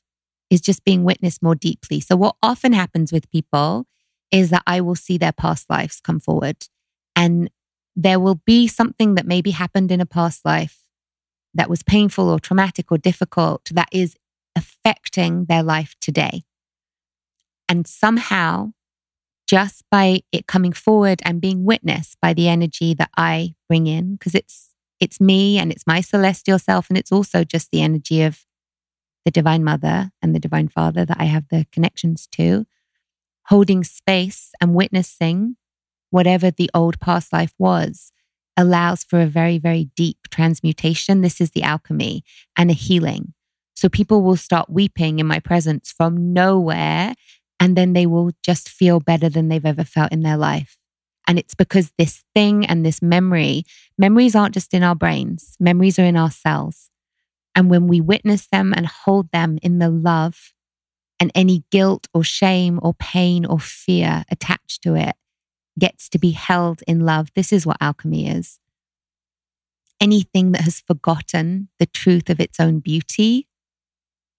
is just being witnessed more deeply. So what often happens with people is that I will see their past lives come forward, and there will be something that maybe happened in a past life that was painful or traumatic or difficult that is affecting their life today. And somehow, just by it coming forward and being witnessed by the energy that I bring in, because it's It's me and it's my celestial self, and it's also just the energy of the Divine Mother and the Divine Father that I have the connections to, holding space and witnessing whatever the old past life was allows for a very, very deep transmutation. This is the alchemy and a healing. So people will start weeping in my presence from nowhere, and then they will just feel better than they've ever felt in their life. And it's because this thing and this memory, memories aren't just in our brains, memories are in our cells. And when we witness them and hold them in the love, and any guilt or shame or pain or fear attached to it gets to be held in love. This is what alchemy is. Anything that has forgotten the truth of its own beauty,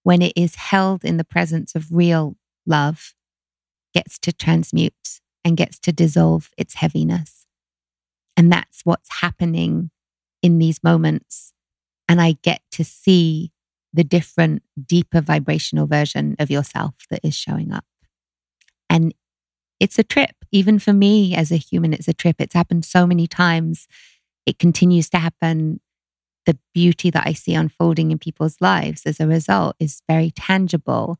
when it is held in the presence of real love, gets to transmute and gets to dissolve its heaviness. And that's what's happening in these moments. And I get to see the different, deeper vibrational version of yourself that is showing up. And it's a trip. Even for me as a human, it's a trip. It's happened so many times. It continues to happen. The beauty that I see unfolding in people's lives as a result is very tangible.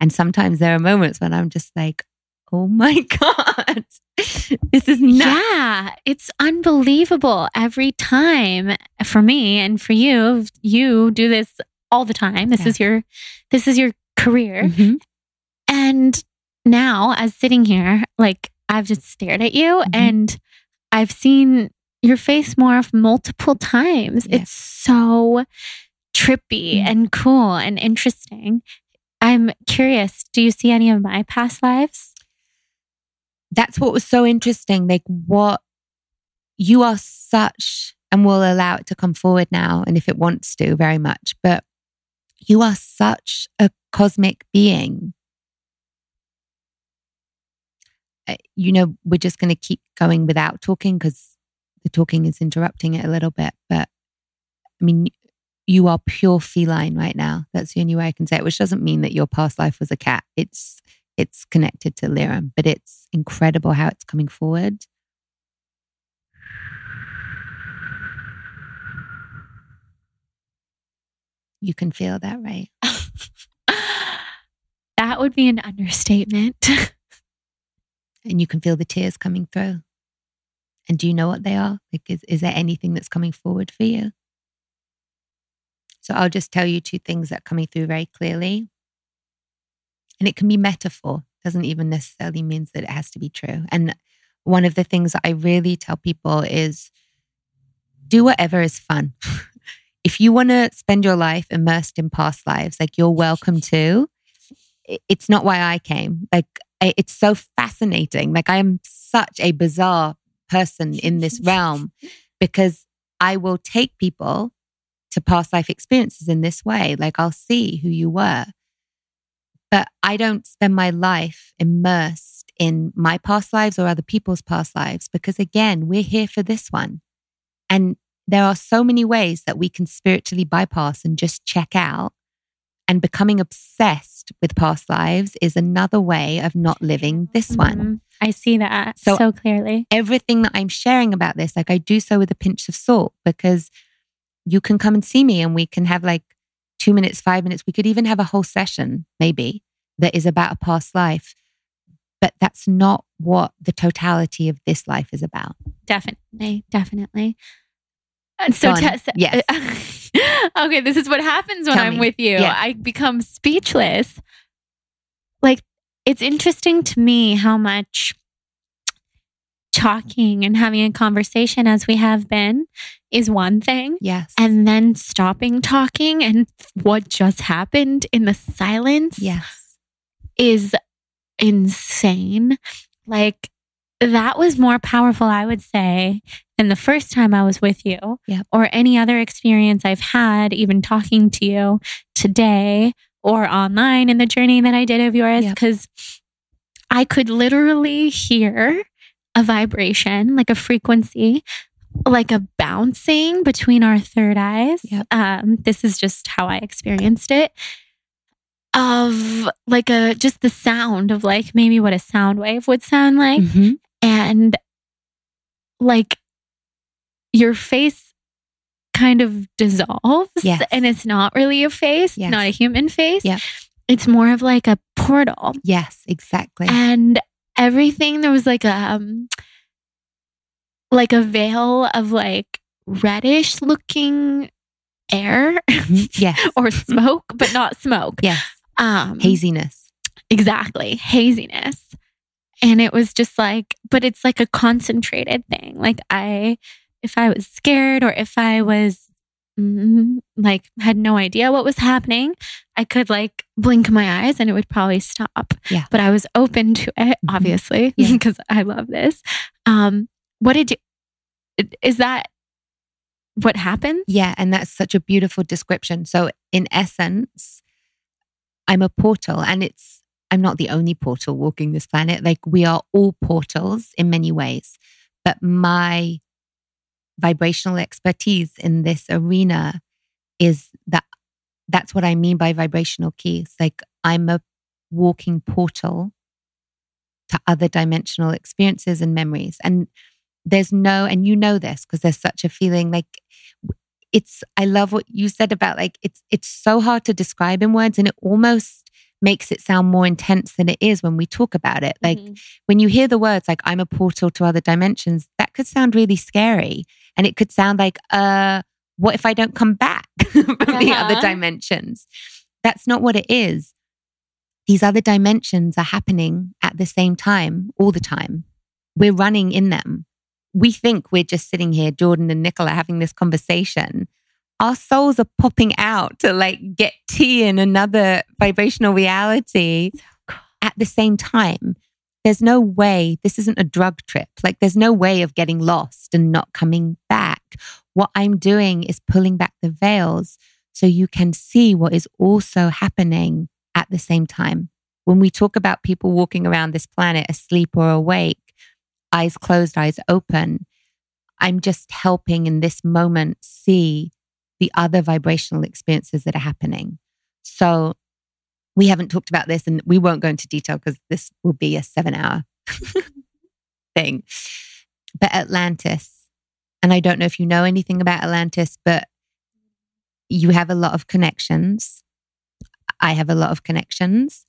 And sometimes there are moments when I'm just like, oh my God, this is nuts. Yeah, it's unbelievable every time for me and for you. You do this all the time. This yeah. is your, this is your career. Mm-hmm. And now as sitting here, like, I've just stared at you mm-hmm. and I've seen your face morph multiple times. Yeah. It's so trippy mm-hmm. and cool and interesting. I'm curious, do you see any of my past lives? That's what was so interesting. Like, what you are such, and we'll allow it to come forward now, and if it wants to, very much, but you are such a cosmic being. You know, we're just going to keep going without talking because the talking is interrupting it a little bit. But I mean, you are pure feline right now. That's the only way I can say it, which doesn't mean that your past life was a cat. It's it's connected to Lyra, but it's incredible how it's coming forward. You can feel that, right? That would be an understatement. And you can feel the tears coming through. And do you know what they are? Like, is, is there anything that's coming forward for you? So I'll just tell you two things that are coming through very clearly. And it can be metaphor. It doesn't even necessarily mean that it has to be true. And one of the things that I really tell people is do whatever is fun. If you want to spend your life immersed in past lives, like, you're welcome to. It's not why I came. Like, it's so fascinating. Like, I am such a bizarre person in this realm because I will take people to past life experiences in this way. Like, I'll see who you were. But I don't spend my life immersed in my past lives or other people's past lives because, again, we're here for this one. And there are so many ways that we can spiritually bypass and just check out. And becoming obsessed with past lives is another way of not living this one. Mm-hmm. I see that so, so clearly. Everything that I'm sharing about this, like, I do so with a pinch of salt because you can come and see me and we can have like two minutes, five minutes. We could even have a whole session maybe that is about a past life. But that's not what the totality of this life is about. Definitely, definitely. And so, t- yes. Okay, this is what happens when Tell I'm me. With you. Yeah. I become speechless. Like, it's interesting to me how much talking and having a conversation as we have been is one thing. Yes. And then stopping talking and what just happened in the silence yes. is insane. Like, that was more powerful, I would say, than the first time I was with you yep. or any other experience I've had, even talking to you today or online in the journey that I did of yours. Because yep. I could literally hear a vibration, like a frequency, like a bouncing between our third eyes. Yep. Um, this is just how I experienced it. Of like a, just the sound of like maybe what a sound wave would sound like. Mm-hmm. And like your face kind of dissolves yes. and it's not really a face, yes. not a human face. Yep. It's more of like a portal. Yes, exactly. And everything, there was like a, um, like a veil of like reddish looking air yes. or smoke, but not smoke. Yes. Um, haziness. Exactly. Haziness. And it was just like, but it's like a concentrated thing. Like I, if I was scared or if I was mm, like, had no idea what was happening, I could like blink my eyes and it would probably stop. Yeah. But I was open to it, obviously, because mm-hmm. yeah. I love this. Um, what did you, is that what happens? Yeah. And that's such a beautiful description. So in essence, I'm a portal and it's, I'm not the only portal walking this planet. Like we are all portals in many ways, but my vibrational expertise in this arena is that that's what I mean by vibrational keys. Like I'm a walking portal to other dimensional experiences and memories. And there's no, and you know this because there's such a feeling like it's, I love what you said about like, it's, it's so hard to describe in words and it almost makes it sound more intense than it is when we talk about it. Like mm-hmm. when you hear the words like I'm a portal to other dimensions, that could sound really scary. And it could sound like, uh, what if I don't come back from uh-huh. the other dimensions? That's not what it is. These other dimensions are happening at the same time, all the time. We're running in them. We think we're just sitting here, Jordan and Nicola, having this conversation. Our souls are popping out to like get tea in another vibrational reality at the same time. There's no way, this isn't a drug trip. Like there's no way of getting lost and not coming back. What I'm doing is pulling back the veils so you can see what is also happening at the same time. When we talk about people walking around this planet asleep or awake, eyes closed, eyes open, I'm just helping in this moment see the other vibrational experiences that are happening. So we haven't talked about this, and we won't go into detail because this will be a seven hour thing. But Atlantis, and I don't know if you know anything about Atlantis, but you have a lot of connections. I have a lot of connections.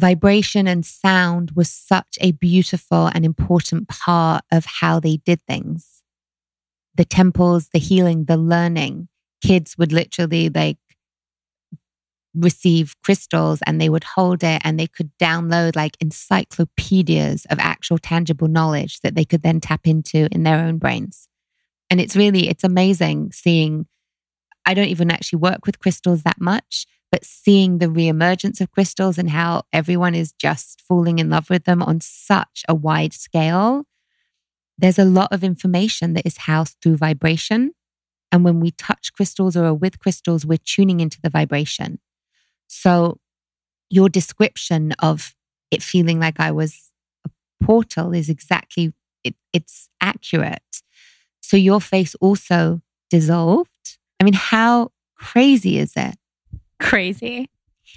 Vibration and sound was such a beautiful and important part of how they did things. The temples, the healing, the learning. Kids would literally like receive crystals and they would hold it and they could download like encyclopedias of actual tangible knowledge that they could then tap into in their own brains. And it's really, it's amazing seeing, I don't even actually work with crystals that much, but seeing the reemergence of crystals and how everyone is just falling in love with them on such a wide scale. There's a lot of information that is housed through vibration. And when we touch crystals or are with crystals, we're tuning into the vibration. So your description of it feeling like I was a portal is exactly, it, it's accurate. So your face also dissolved. I mean, how crazy is it? Crazy.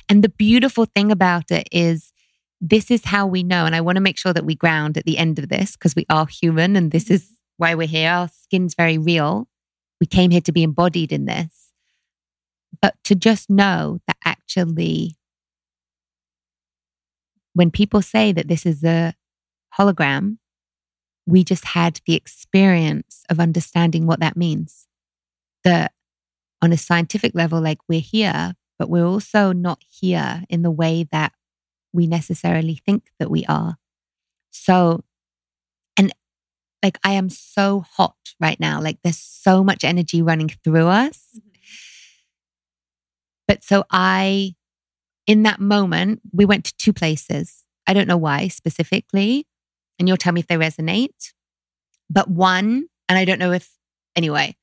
And the beautiful thing about it is this is how we know. And I want to make sure that we ground at the end of this because we are human and this is why we're here. Our skin's very real. We came here to be embodied in this. But to just know that actually when people say that this is a hologram, we just had the experience of understanding what that means. That on a scientific level, like we're here, but we're also not here in the way that we necessarily think that we are. So, and like, I am so hot right now. Like there's so much energy running through us. Mm-hmm. But so I, in that moment, we went to two places. I don't know why specifically, and you'll tell me if they resonate, but one, and I don't know if, anyway,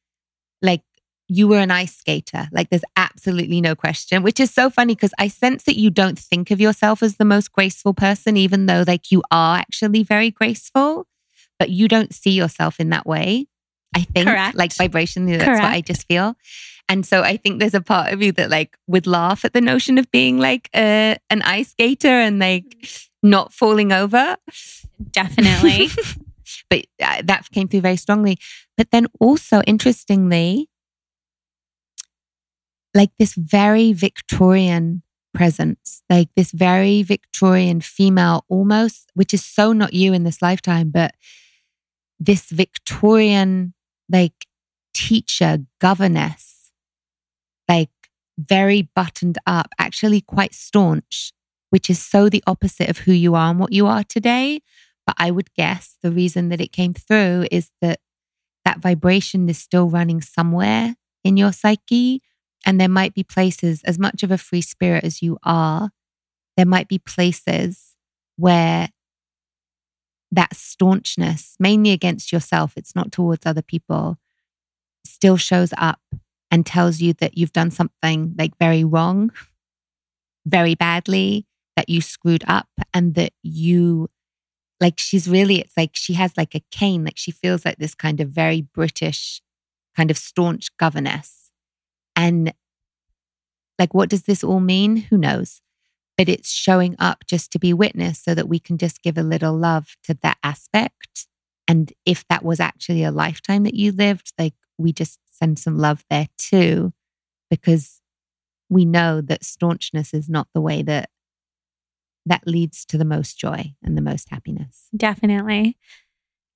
like, you were an ice skater. Like there's absolutely no question, which is so funny because I sense that you don't think of yourself as the most graceful person, even though like you are actually very graceful, but you don't see yourself in that way. I think Correct. Like vibrationally, that's Correct. What I just feel. And so I think there's a part of you that like would laugh at the notion of being like a, an ice skater and like not falling over. Definitely. But that came through very strongly. But then also interestingly, like this very Victorian presence, like this very Victorian female almost, which is so not you in this lifetime, but this Victorian like teacher, governess, like very buttoned up, actually quite staunch, which is so the opposite of who you are and what you are today. But I would guess the reason that it came through is that that vibration is still running somewhere in your psyche. And there might be places, as much of a free spirit as you are, there might be places where that staunchness, mainly against yourself, it's not towards other people, still shows up and tells you that you've done something like very wrong, very badly, that you screwed up and that you, like she's really, it's like she has like a cane, like she feels like this kind of very British kind of staunch governess. And like, what does this all mean? Who knows? But it's showing up just to be witnessed so that we can just give a little love to that aspect. And if that was actually a lifetime that you lived, like we just send some love there too, because we know that staunchness is not the way that that leads to the most joy and the most happiness. Definitely.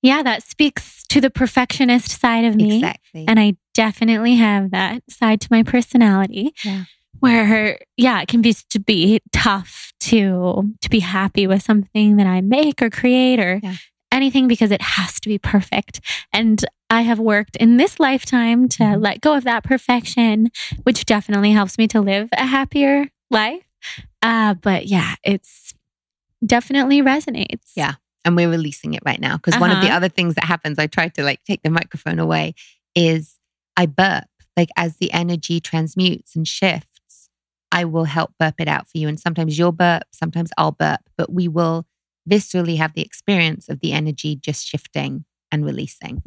Yeah, that speaks to the perfectionist side of me. Exactly. And I definitely have that side to my personality. Yeah. Where, yeah, it can be to be tough to to be happy with something that I make or create or yeah. anything because it has to be perfect. And I have worked in this lifetime to mm-hmm. let go of that perfection, which definitely helps me to live a happier life. Uh, but yeah, it's definitely resonates. Yeah. And we're releasing it right now. Because uh-huh. one of the other things that happens, I tried to like take the microphone away, is I burp. Like as the energy transmutes and shifts, I will help burp it out for you. And sometimes you'll burp, sometimes I'll burp, but we will viscerally have the experience of the energy just shifting and releasing.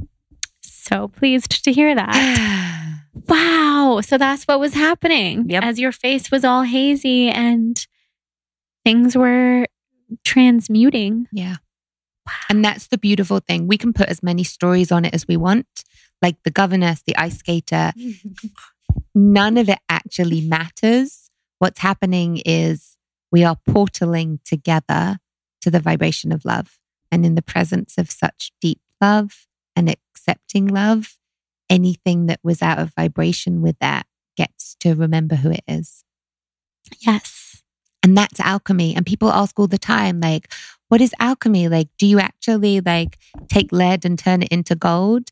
So pleased to hear that. wow. So that's what was happening. Yep. As your face was all hazy and things were transmuting. Yeah. Wow. And that's the beautiful thing. We can put as many stories on it as we want. Like the governess, the ice skater. None of it actually matters. What's happening is we are portaling together to the vibration of love. And in the presence of such deep love and accepting love, anything that was out of vibration with that gets to remember who it is. Yes. And that's alchemy. And people ask all the time, like, what is alchemy? Like, do you actually like take lead and turn it into gold?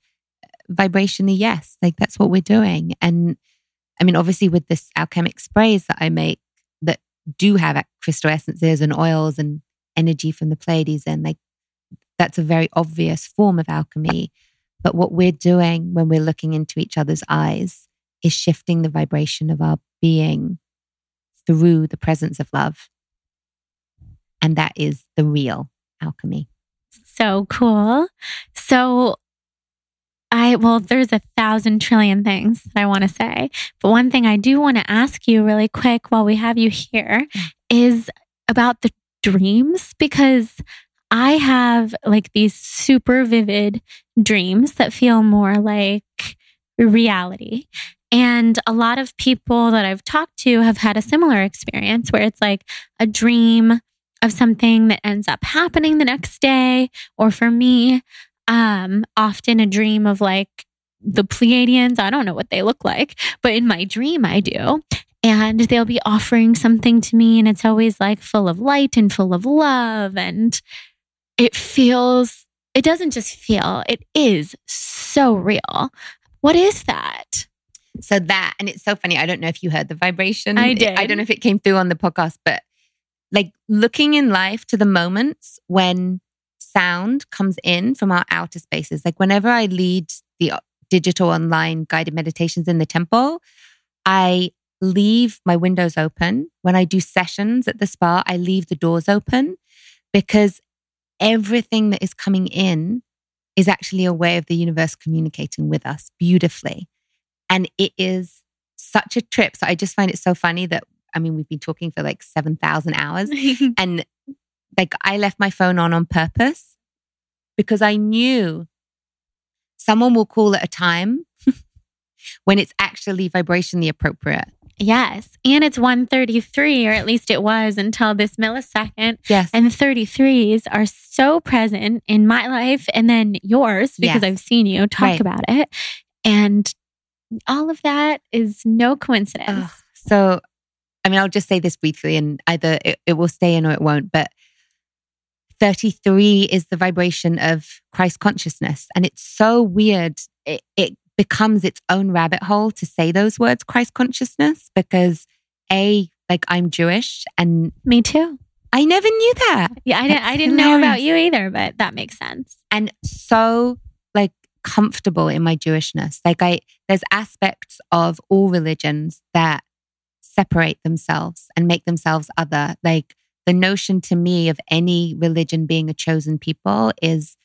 Vibrationally, yes. Like that's what we're doing. And I mean, obviously with this alchemic sprays that I make that do have crystal essences and oils and energy from the Pleiades, and like that's a very obvious form of alchemy. But what we're doing when we're looking into each other's eyes is shifting the vibration of our being through the presence of love. And that is the real alchemy. So cool. So I, well, there's a thousand trillion things that I want to say. But one thing I do want to ask you really quick while we have you here is about the dreams, because I have like these super vivid dreams that feel more like reality. And a lot of people that I've talked to have had a similar experience where it's like a dream of something that ends up happening the next day. Or for me, um, often a dream of like the Pleiadians. I don't know what they look like, but in my dream I do. And they'll be offering something to me, and it's always like full of light and full of love. And it feels, it doesn't just feel, it is so real. What is that? So that, and it's so funny. I don't know if you heard the vibration. I did. I don't know if it came through on the podcast, but like looking in life to the moments when sound comes in from our outer spaces. Like whenever I lead the digital online guided meditations in the temple, I leave my windows open. When I do sessions at the spa, I leave the doors open, because everything that is coming in is actually a way of the universe communicating with us beautifully. And it is such a trip. So I just find it so funny that, I mean, we've been talking for like seven thousand hours and like I left my phone on on purpose because I knew someone will call at a time when it's actually vibrationally appropriate. Yes. And it's one thirty-three, or at least it was until this millisecond. Yes. And thirty-threes are so present in my life and then yours, because yes, I've seen you talk right about it. And all of that is no coincidence. Oh, so, I mean, I'll just say this briefly and either it, it will stay in or it won't, but thirty-three is the vibration of Christ consciousness. And it's so weird. It, it becomes its own rabbit hole to say those words, Christ consciousness, because A, like I'm Jewish and... Me too. I never knew that. Yeah, I, did, I didn't know about you either, but that makes sense. And so like comfortable in my Jewishness. Like I, there's aspects of all religions that separate themselves and make themselves other. Like the notion to me of any religion being a chosen people is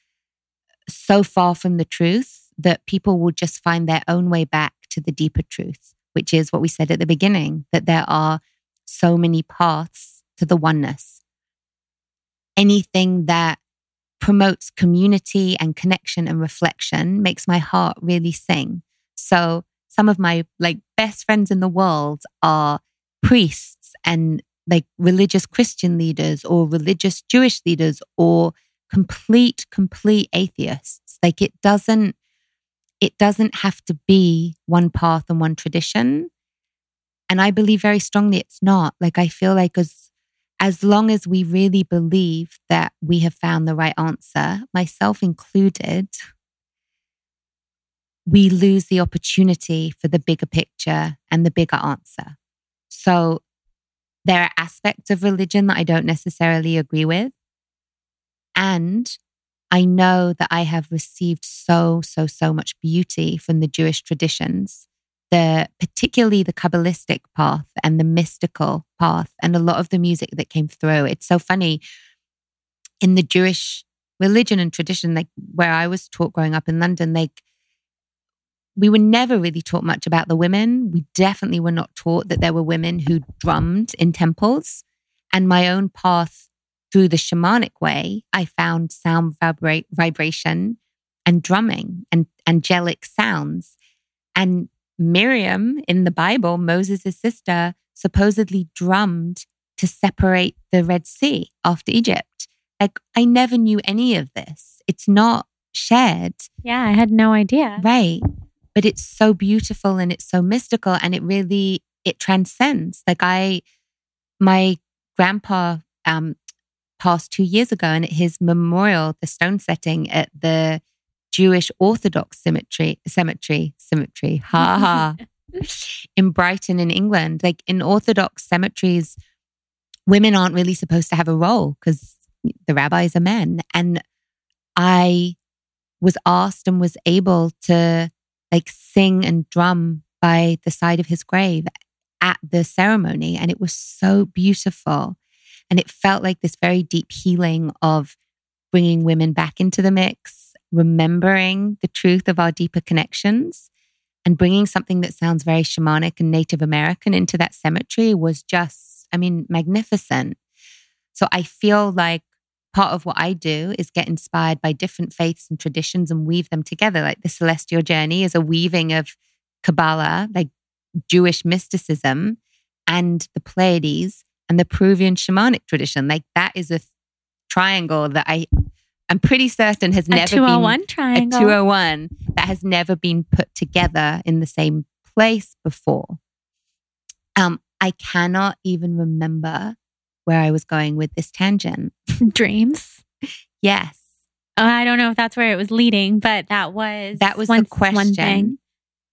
so far from the truth that people will just find their own way back to the deeper truth, which is what we said at the beginning, that there are so many paths to the oneness. Anything that promotes community and connection and reflection makes my heart really sing. So some of my like best friends in the world are priests and like religious Christian leaders or religious Jewish leaders or complete, complete atheists. Like it doesn't It doesn't have to be one path and one tradition. And I believe very strongly it's not. Like I feel like as as long as we really believe that we have found the right answer, myself included, we lose the opportunity for the bigger picture and the bigger answer. So there are aspects of religion that I don't necessarily agree with. And I know that I have received so, so, so much beauty from the Jewish traditions, the particularly the Kabbalistic path and the mystical path and a lot of the music that came through. It's so funny. In the Jewish religion and tradition, like where I was taught growing up in London, like we were never really taught much about the women. We definitely were not taught that there were women who drummed in temples. And my own path through the shamanic way, I found sound vibra- vibration and drumming and angelic sounds. And Miriam in the Bible, Moses' sister, supposedly drummed to separate the Red Sea after Egypt. Like, I never knew any of this. It's not shared. Yeah, I had no idea. Right. But it's so beautiful and it's so mystical and it really, it transcends. Like I, my grandpa um, passed two years ago, and at his memorial, the stone setting at the Jewish Orthodox cemetery, cemetery, cemetery, ha ha, in Brighton in England, like in Orthodox cemeteries, women aren't really supposed to have a role because the rabbis are men. And I was asked and was able to like sing and drum by the side of his grave at the ceremony. And it was so beautiful. And it felt like this very deep healing of bringing women back into the mix, remembering the truth of our deeper connections, and bringing something that sounds very shamanic and Native American into that cemetery was just, I mean, magnificent. So I feel like part of what I do is get inspired by different faiths and traditions and weave them together. Like the Celestial Journey is a weaving of Kabbalah, like Jewish mysticism, and the Pleiades and the Peruvian shamanic tradition. Like that is a th- triangle that I, I'm pretty certain has never been... A two oh one triangle. A two oh one that has never been put together in the same place before. Um, I cannot even remember where I was going with this tangent. Dreams? Yes. Oh, I don't know if that's where it was leading, but that was... That was one, the question. One thing.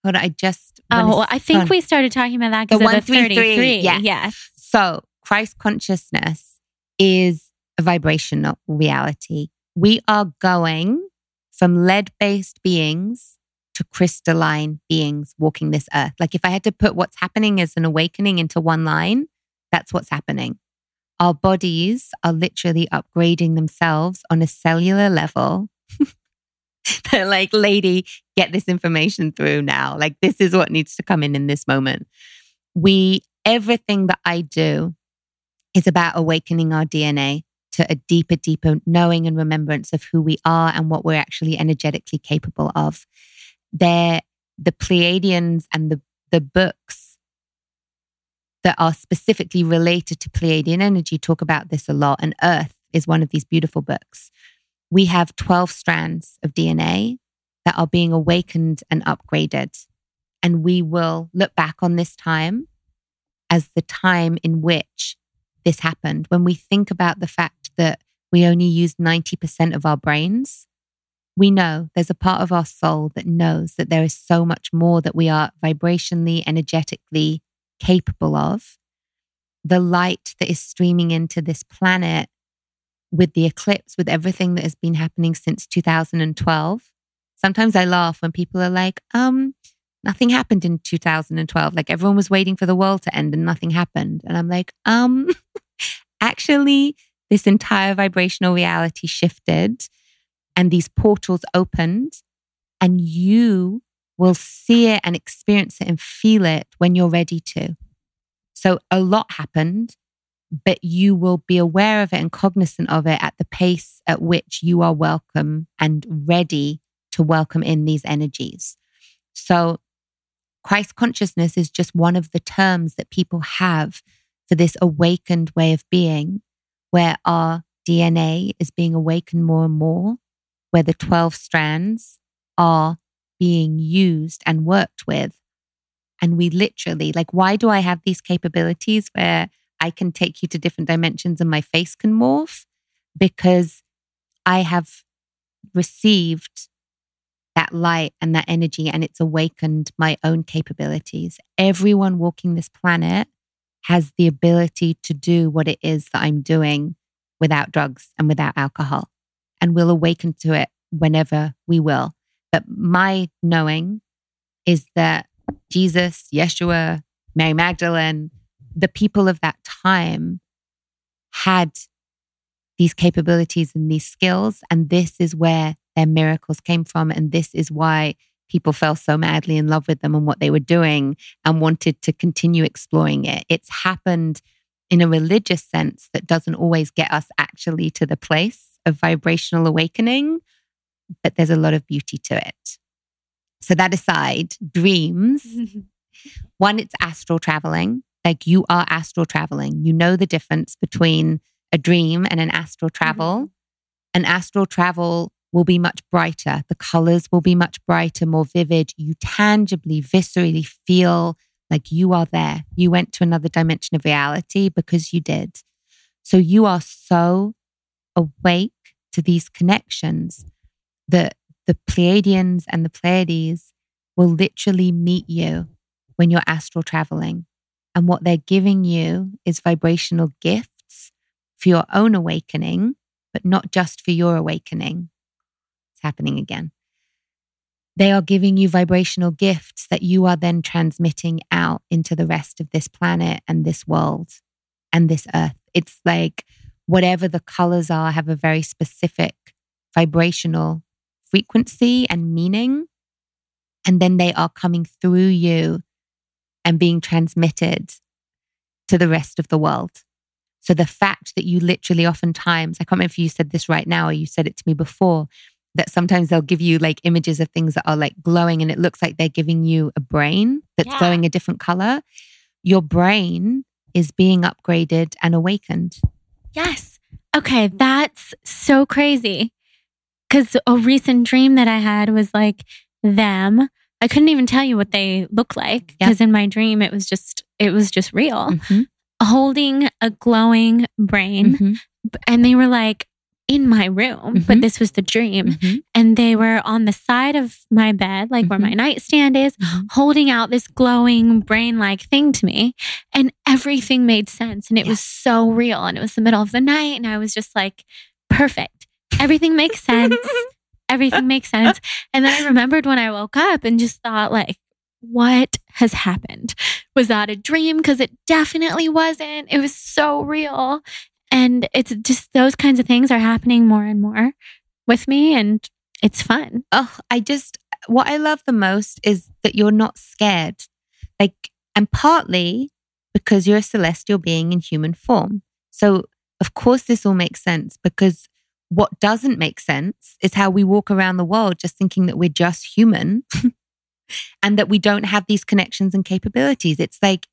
Hold on, I just... Oh, well, I think on. we started talking about that because of the thirty-three. Yes. yes. So Christ consciousness is a vibrational reality. We are going from lead-based beings to crystalline beings walking this earth. Like if I had to put what's happening as an awakening into one line, that's what's happening. Our bodies are literally upgrading themselves on a cellular level. They're like, lady, get this information through now. Like, this is what needs to come in in this moment. We, everything that I do is about awakening our D N A to a deeper, deeper knowing and remembrance of who we are and what we're actually energetically capable of. They're the Pleiadians and the, the books that are specifically related to Pleiadian energy talk about this a lot. And Earth is one of these beautiful books. We have twelve strands of D N A that are being awakened and upgraded. And we will look back on this time as the time in which this happened. When we think about the fact that we only use ninety percent of our brains, we know there's a part of our soul that knows that there is so much more that we are vibrationally, energetically capable of. The light that is streaming into this planet with the eclipse, with everything that has been happening since two thousand twelve. Sometimes I laugh when people are like, um, nothing happened in two thousand twelve. Like everyone was waiting for the world to end and nothing happened. And I'm like, um, actually, this entire vibrational reality shifted and these portals opened, and you will see it and experience it and feel it when you're ready to. So a lot happened, but you will be aware of it and cognizant of it at the pace at which you are welcome and ready to welcome in these energies. So Christ consciousness is just one of the terms that people have for this awakened way of being, where our D N A is being awakened more and more, where the twelve strands are being used and worked with. And we literally, like, why do I have these capabilities where I can take you to different dimensions and my face can morph? Because I have received that light and that energy, and it's awakened my own capabilities. Everyone walking this planet has the ability to do what it is that I'm doing without drugs and without alcohol. And we'll awaken to it whenever we will. But my knowing is that Jesus, Yeshua, Mary Magdalene, the people of that time had these capabilities and these skills. And this is where their miracles came from. And this is why people fell so madly in love with them and what they were doing and wanted to continue exploring it. It's happened in a religious sense that doesn't always get us actually to the place of vibrational awakening, but there's a lot of beauty to it. So that aside, dreams. One, it's astral traveling. Like you are astral traveling. You know the difference between a dream and an astral travel. Mm-hmm. An astral travel will be much brighter. The colors will be much brighter, more vivid. You tangibly, viscerally feel like you are there. You went to another dimension of reality because you did. So you are so awake to these connections that the Pleiadians and the Pleiades will literally meet you when you're astral traveling. And what they're giving you is vibrational gifts for your own awakening, but not just for your awakening. It's happening again. They are giving you vibrational gifts that you are then transmitting out into the rest of this planet and this world and this earth. It's like whatever the colors are have a very specific vibrational frequency and meaning. And then they are coming through you and being transmitted to the rest of the world. So the fact that you literally oftentimes, I can't remember if you said this right now or you said it to me before, that sometimes they'll give you like images of things that are like glowing and it looks like they're giving you a brain that's yeah. glowing a different color. Your brain is being upgraded and awakened. Yes. Okay. That's so crazy. Because a recent dream that I had was like them. I couldn't even tell you what they look like because yep. in my dream, it was just, it was just real. Mm-hmm. Holding a glowing brain. Mm-hmm. And they were like, in my room, mm-hmm. but this was the dream. Mm-hmm. And they were on the side of my bed, like mm-hmm. where my nightstand is, mm-hmm. holding out this glowing brain-like thing to me. And everything made sense. And it yes. was so real. And it was the middle of the night. And I was just like, perfect. Everything makes sense. Everything makes sense. And then I remembered when I woke up and just thought like, what has happened? Was that a dream? Because it definitely wasn't. It was so real. And it's just those kinds of things are happening more and more with me and it's fun. Oh, I just, what I love the most is that you're not scared. Like, and partly because you're a celestial being in human form. So of course this all makes sense because what doesn't make sense is how we walk around the world just thinking that we're just human and that we don't have these connections and capabilities. It's like,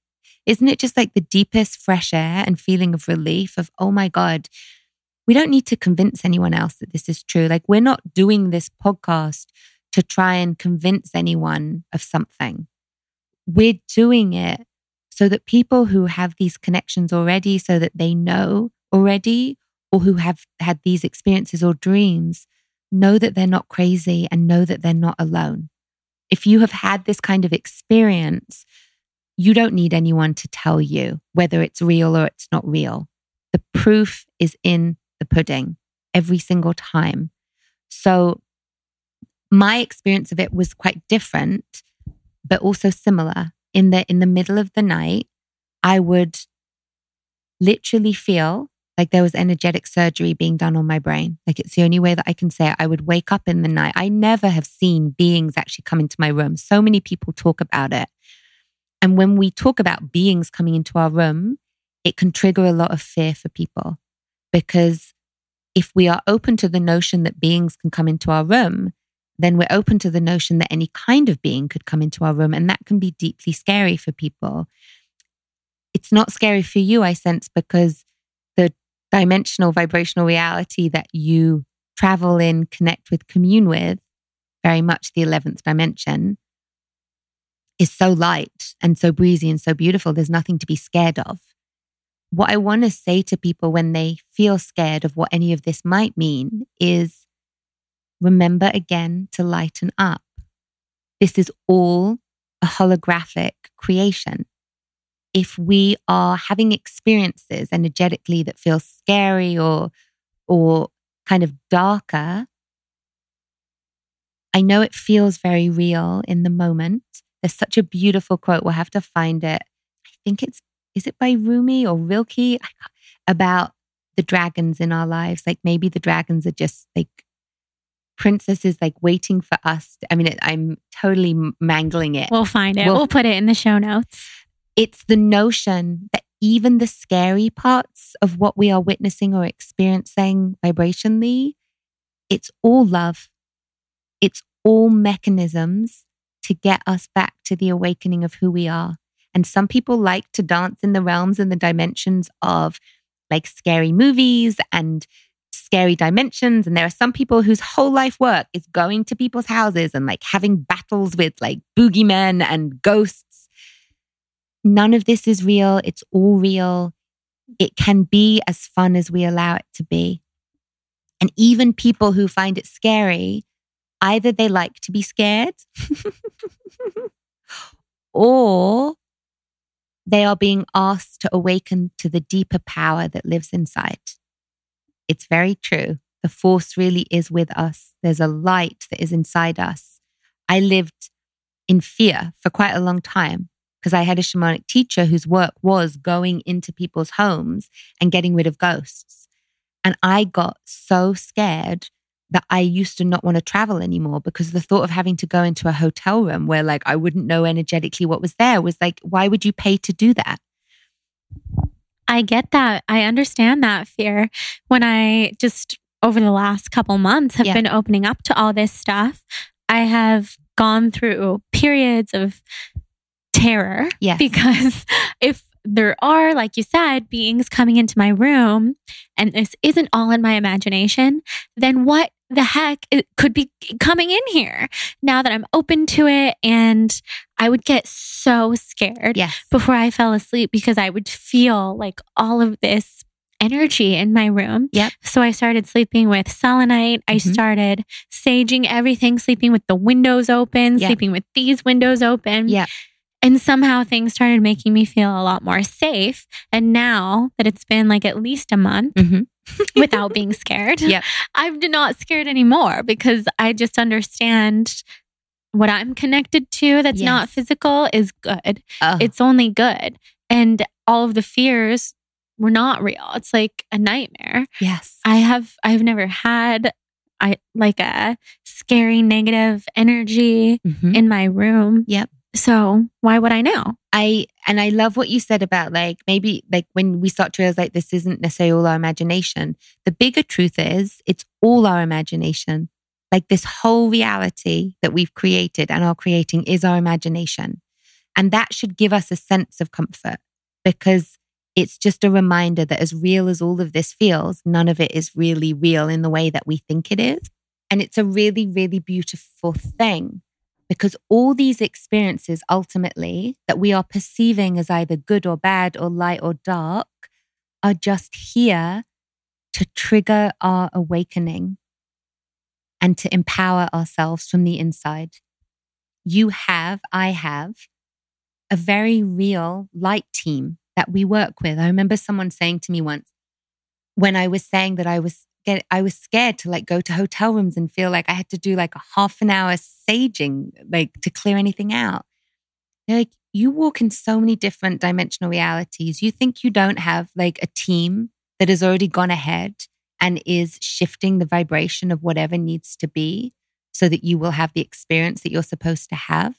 isn't it just like the deepest fresh air and feeling of relief of, oh my God, we don't need to convince anyone else that this is true. Like we're not doing this podcast to try and convince anyone of something. We're doing it so that people who have these connections already, so that they know already, or who have had these experiences or dreams, know that they're not crazy and know that they're not alone. If you have had this kind of experience, you don't need anyone to tell you whether it's real or it's not real. The proof is in the pudding every single time. So my experience of it was quite different, but also similar in the, in the middle of the night, I would literally feel like there was energetic surgery being done on my brain. Like it's the only way that I can say it. I would wake up in the night. I never have seen beings actually come into my room. So many people talk about it. And when we talk about beings coming into our room, it can trigger a lot of fear for people. Because if we are open to the notion that beings can come into our room, then we're open to the notion that any kind of being could come into our room. And that can be deeply scary for people. It's not scary for you, I sense, because the dimensional vibrational reality that you travel in, connect with, commune with, very much the eleventh dimension, is so light and so breezy and so beautiful. There's nothing to be scared of. What I want to say to people when they feel scared of what any of this might mean is remember again to lighten up. This is all a holographic creation. If we are having experiences energetically that feel scary or, or kind of darker, I know it feels very real in the moment. There's such a beautiful quote. We'll have to find it. I think it's, is it by Rumi or Rilke? About the dragons in our lives. Like maybe the dragons are just like princesses like waiting for us. To, I mean, it, I'm totally mangling it. We'll find it. We'll, we'll put it in the show notes. It's the notion that even the scary parts of what we are witnessing or experiencing vibrationally, it's all love. It's all mechanisms to get us back to the awakening of who we are. And some people like to dance in the realms and the dimensions of like scary movies and scary dimensions. And there are some people whose whole life work is going to people's houses and like having battles with like boogeymen and ghosts. None of this is real. It's all real. It can be as fun as we allow it to be. And even people who find it scary, either they like to be scared or they are being asked to awaken to the deeper power that lives inside. It's very true. The force really is with us. There's a light that is inside us. I lived in fear for quite a long time because I had a shamanic teacher whose work was going into people's homes and getting rid of ghosts. And I got so scared that I used to not want to travel anymore because the thought of having to go into a hotel room where like I wouldn't know energetically what was there was like, why would you pay to do that? I get that. I understand that fear. When I just over the last couple months have yeah. been opening up to all this stuff, I have gone through periods of terror yes. because if there are, like you said, beings coming into my room and this isn't all in my imagination, then what the heck it could be coming in here now that I'm open to it? And I would get so scared yes. before I fell asleep because I would feel like all of this energy in my room. Yep. So I started sleeping with selenite. Mm-hmm. I started saging everything, sleeping with the windows open, yep. sleeping with these windows open. Yeah. And somehow things started making me feel a lot more safe. And now that it's been like at least a month mm-hmm. without being scared, yep. I'm not scared anymore because I just understand what I'm connected to that's yes. not physical is good. Oh. It's only good. And all of the fears were not real. It's like a nightmare. Yes. I have, I've never had I like a scary negative energy mm-hmm. in my room. Yep. So why would I know? I and I love what you said about like maybe like when we start to realize like this isn't necessarily all our imagination. The bigger truth is it's all our imagination. Like this whole reality that we've created and are creating is our imagination. And that should give us a sense of comfort because it's just a reminder that as real as all of this feels, none of it is really real in the way that we think it is. And it's a really, really beautiful thing. Because all these experiences ultimately that we are perceiving as either good or bad or light or dark are just here to trigger our awakening and to empower ourselves from the inside. You have, I have, a very real light team that we work with. I remember someone saying to me once when I was saying that I was I was scared to like go to hotel rooms and feel like I had to do like a half an hour saging, like to clear anything out. They're like, you walk in so many different dimensional realities. You think you don't have like a team that has already gone ahead and is shifting the vibration of whatever needs to be so that you will have the experience that you're supposed to have.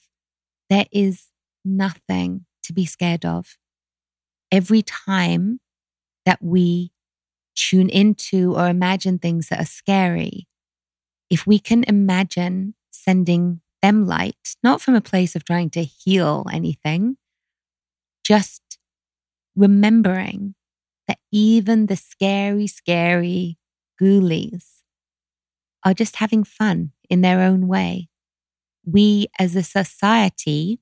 There is nothing to be scared of. Every time that we tune into or imagine things that are scary, if we can imagine sending them light, not from a place of trying to heal anything, just remembering that even the scary, scary ghoulies are just having fun in their own way. We as a society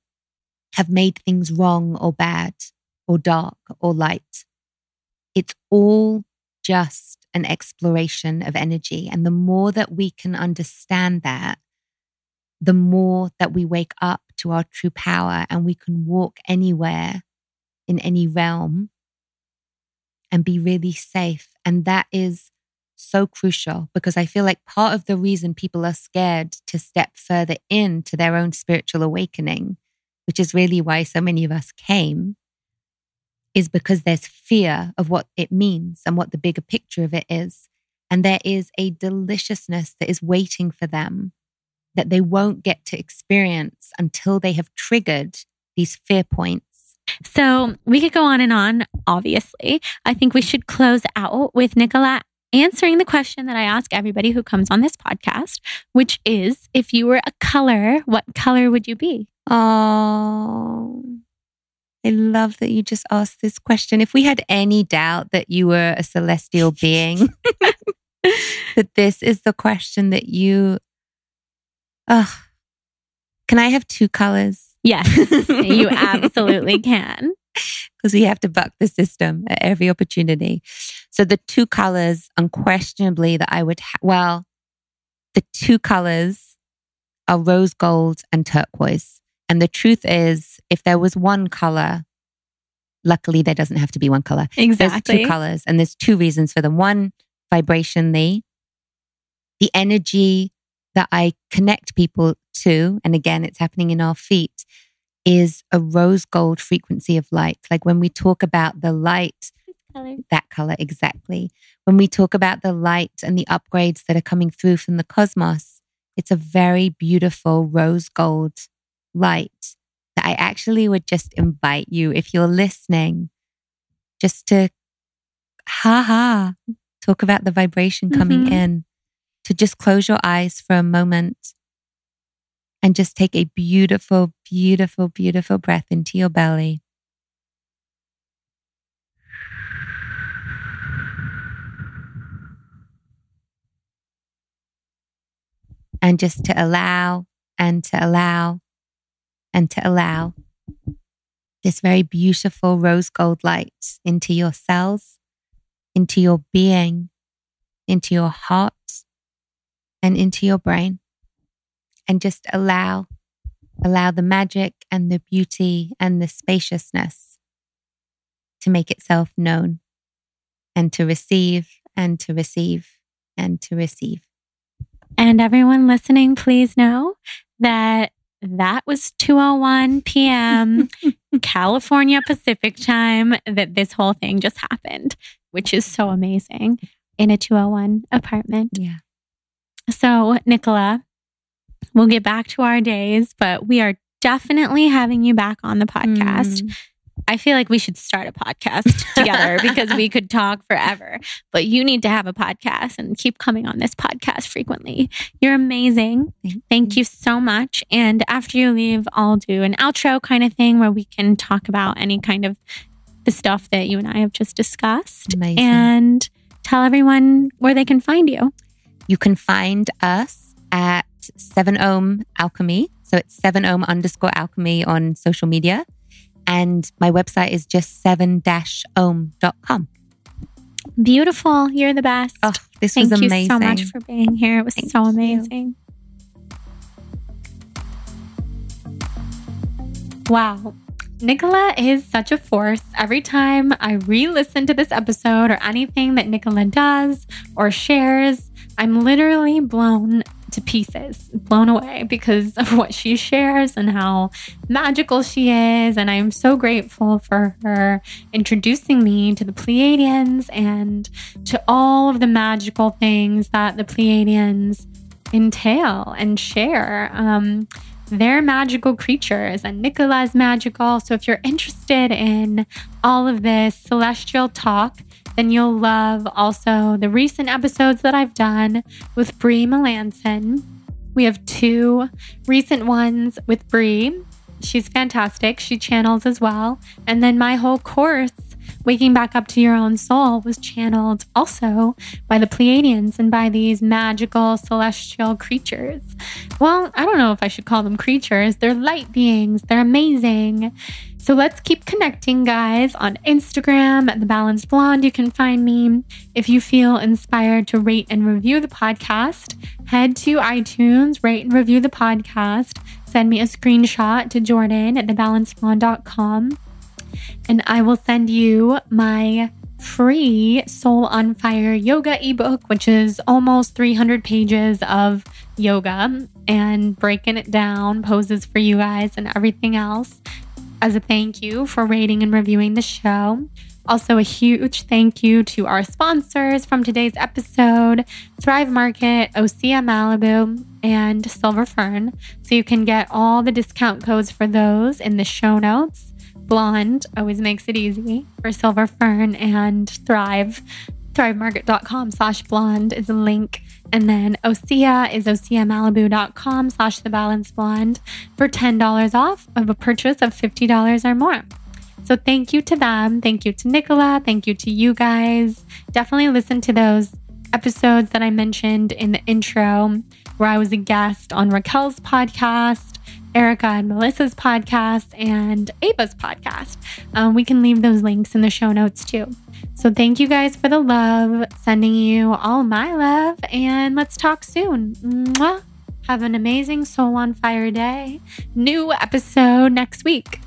have made things wrong or bad or dark or light. It's all just an exploration of energy. And the more that we can understand that, the more that we wake up to our true power and we can walk anywhere in any realm and be really safe. And that is so crucial because I feel like part of the reason people are scared to step further into their own spiritual awakening, which is really why so many of us came, is because there's fear of what it means and what the bigger picture of it is. And there is a deliciousness that is waiting for them that they won't get to experience until they have triggered these fear points. So we could go on and on, obviously. I think we should close out with Nicola answering the question that I ask everybody who comes on this podcast, which is, if you were a color, what color would you be? Oh, I love that you just asked this question. If we had any doubt that you were a celestial being, that this is the question that you... Oh, can I have two colors? Yes, you absolutely can. Because we have to buck the system at every opportunity. So the two colors unquestionably that I would ha- well, the two colors are rose gold and turquoise. And the truth is, if there was one color, luckily there doesn't have to be one color. Exactly. There's two colors, and there's two reasons for them. One, vibrationally, the energy that I connect people to, and again, it's happening in our feet, is a rose gold frequency of light. Like when we talk about the light, color. that color, exactly. When we talk about the light and the upgrades that are coming through from the cosmos, it's a very beautiful rose gold light that I actually would just invite you, if you're listening, just to ha ha, talk about the vibration coming mm-hmm. in. To just close your eyes for a moment and just take a beautiful, beautiful, beautiful breath into your belly. And just to allow and to allow and to allow this very beautiful rose gold light into your cells, into your being, into your heart, and into your brain, and just allow, allow the magic and the beauty and the spaciousness to make itself known, and to receive and to receive and to receive. And everyone listening, please know that that was two oh one p.m. California Pacific time that this whole thing just happened, which is so amazing, in a two oh one apartment. Yeah. So, Nicola, we'll get back to our days, but we are definitely having you back on the podcast. Mm. I feel like we should start a podcast together because we could talk forever, but you need to have a podcast and keep coming on this podcast frequently. You're amazing. Thank, Thank you so much. And after you leave, I'll do an outro kind of thing where we can talk about any kind of the stuff that you and I have just discussed. Amazing. And tell everyone where they can find you. You can find us at Seven Ohm Alchemy. So it's Seven Ohm underscore Alchemy on social media. And my website is just seven dash ohm dot com. Beautiful. You're the best. Oh, this Thank was amazing. Thank you so much for being here. It was Thank so amazing. You. Wow. Nicola is such a force. Every time I re-listen to this episode or anything that Nicola does or shares, I'm literally blown to pieces, blown away because of what she shares and how magical she is. And I'm so grateful for her introducing me to the Pleiadians and to all of the magical things that the Pleiadians entail and share. Um, They're magical creatures, and Nicola's magical. So if you're interested in all of this celestial talk, then you'll love also the recent episodes that I've done with Bree Melanson. We have two recent ones with Bree. She's fantastic. She channels as well. And then my whole course, Waking Back Up to Your Own Soul, was channeled also by the Pleiadians and by these magical celestial creatures. Well, I don't know if I should call them creatures. They're light beings. They're amazing. So let's keep connecting, guys, on Instagram at The Balanced Blonde. You can find me. If you feel inspired to rate and review the podcast, head to iTunes, rate and review the podcast. Send me a screenshot to Jordan at the balanced blonde dot com. And I will send you my free Soul on Fire yoga ebook, which is almost three hundred pages of yoga and breaking it down, poses for you guys and everything else, as a thank you for rating and reviewing the show. Also, a huge thank you to our sponsors from today's episode, Thrive Market, Osea Malibu, and Silver Fern. So you can get all the discount codes for those in the show notes. Blonde always makes it easy for Silver Fern and Thrive. ThriveMarket.com slash blonde is a link. And then Osea is oseamalibu.com slash the balanced blonde for ten dollars off of a purchase of fifty dollars or more. So thank you to them. Thank you to Nicola. Thank you to you guys. Definitely listen to those episodes that I mentioned in the intro where I was a guest on Raquel's podcast, Erica and Melissa's podcast, and Ava's podcast. Um, we can leave those links in the show notes too. So thank you guys for the love. Sending you all my love, and let's talk soon. Mwah. Have an amazing Soul on Fire day. New episode next week.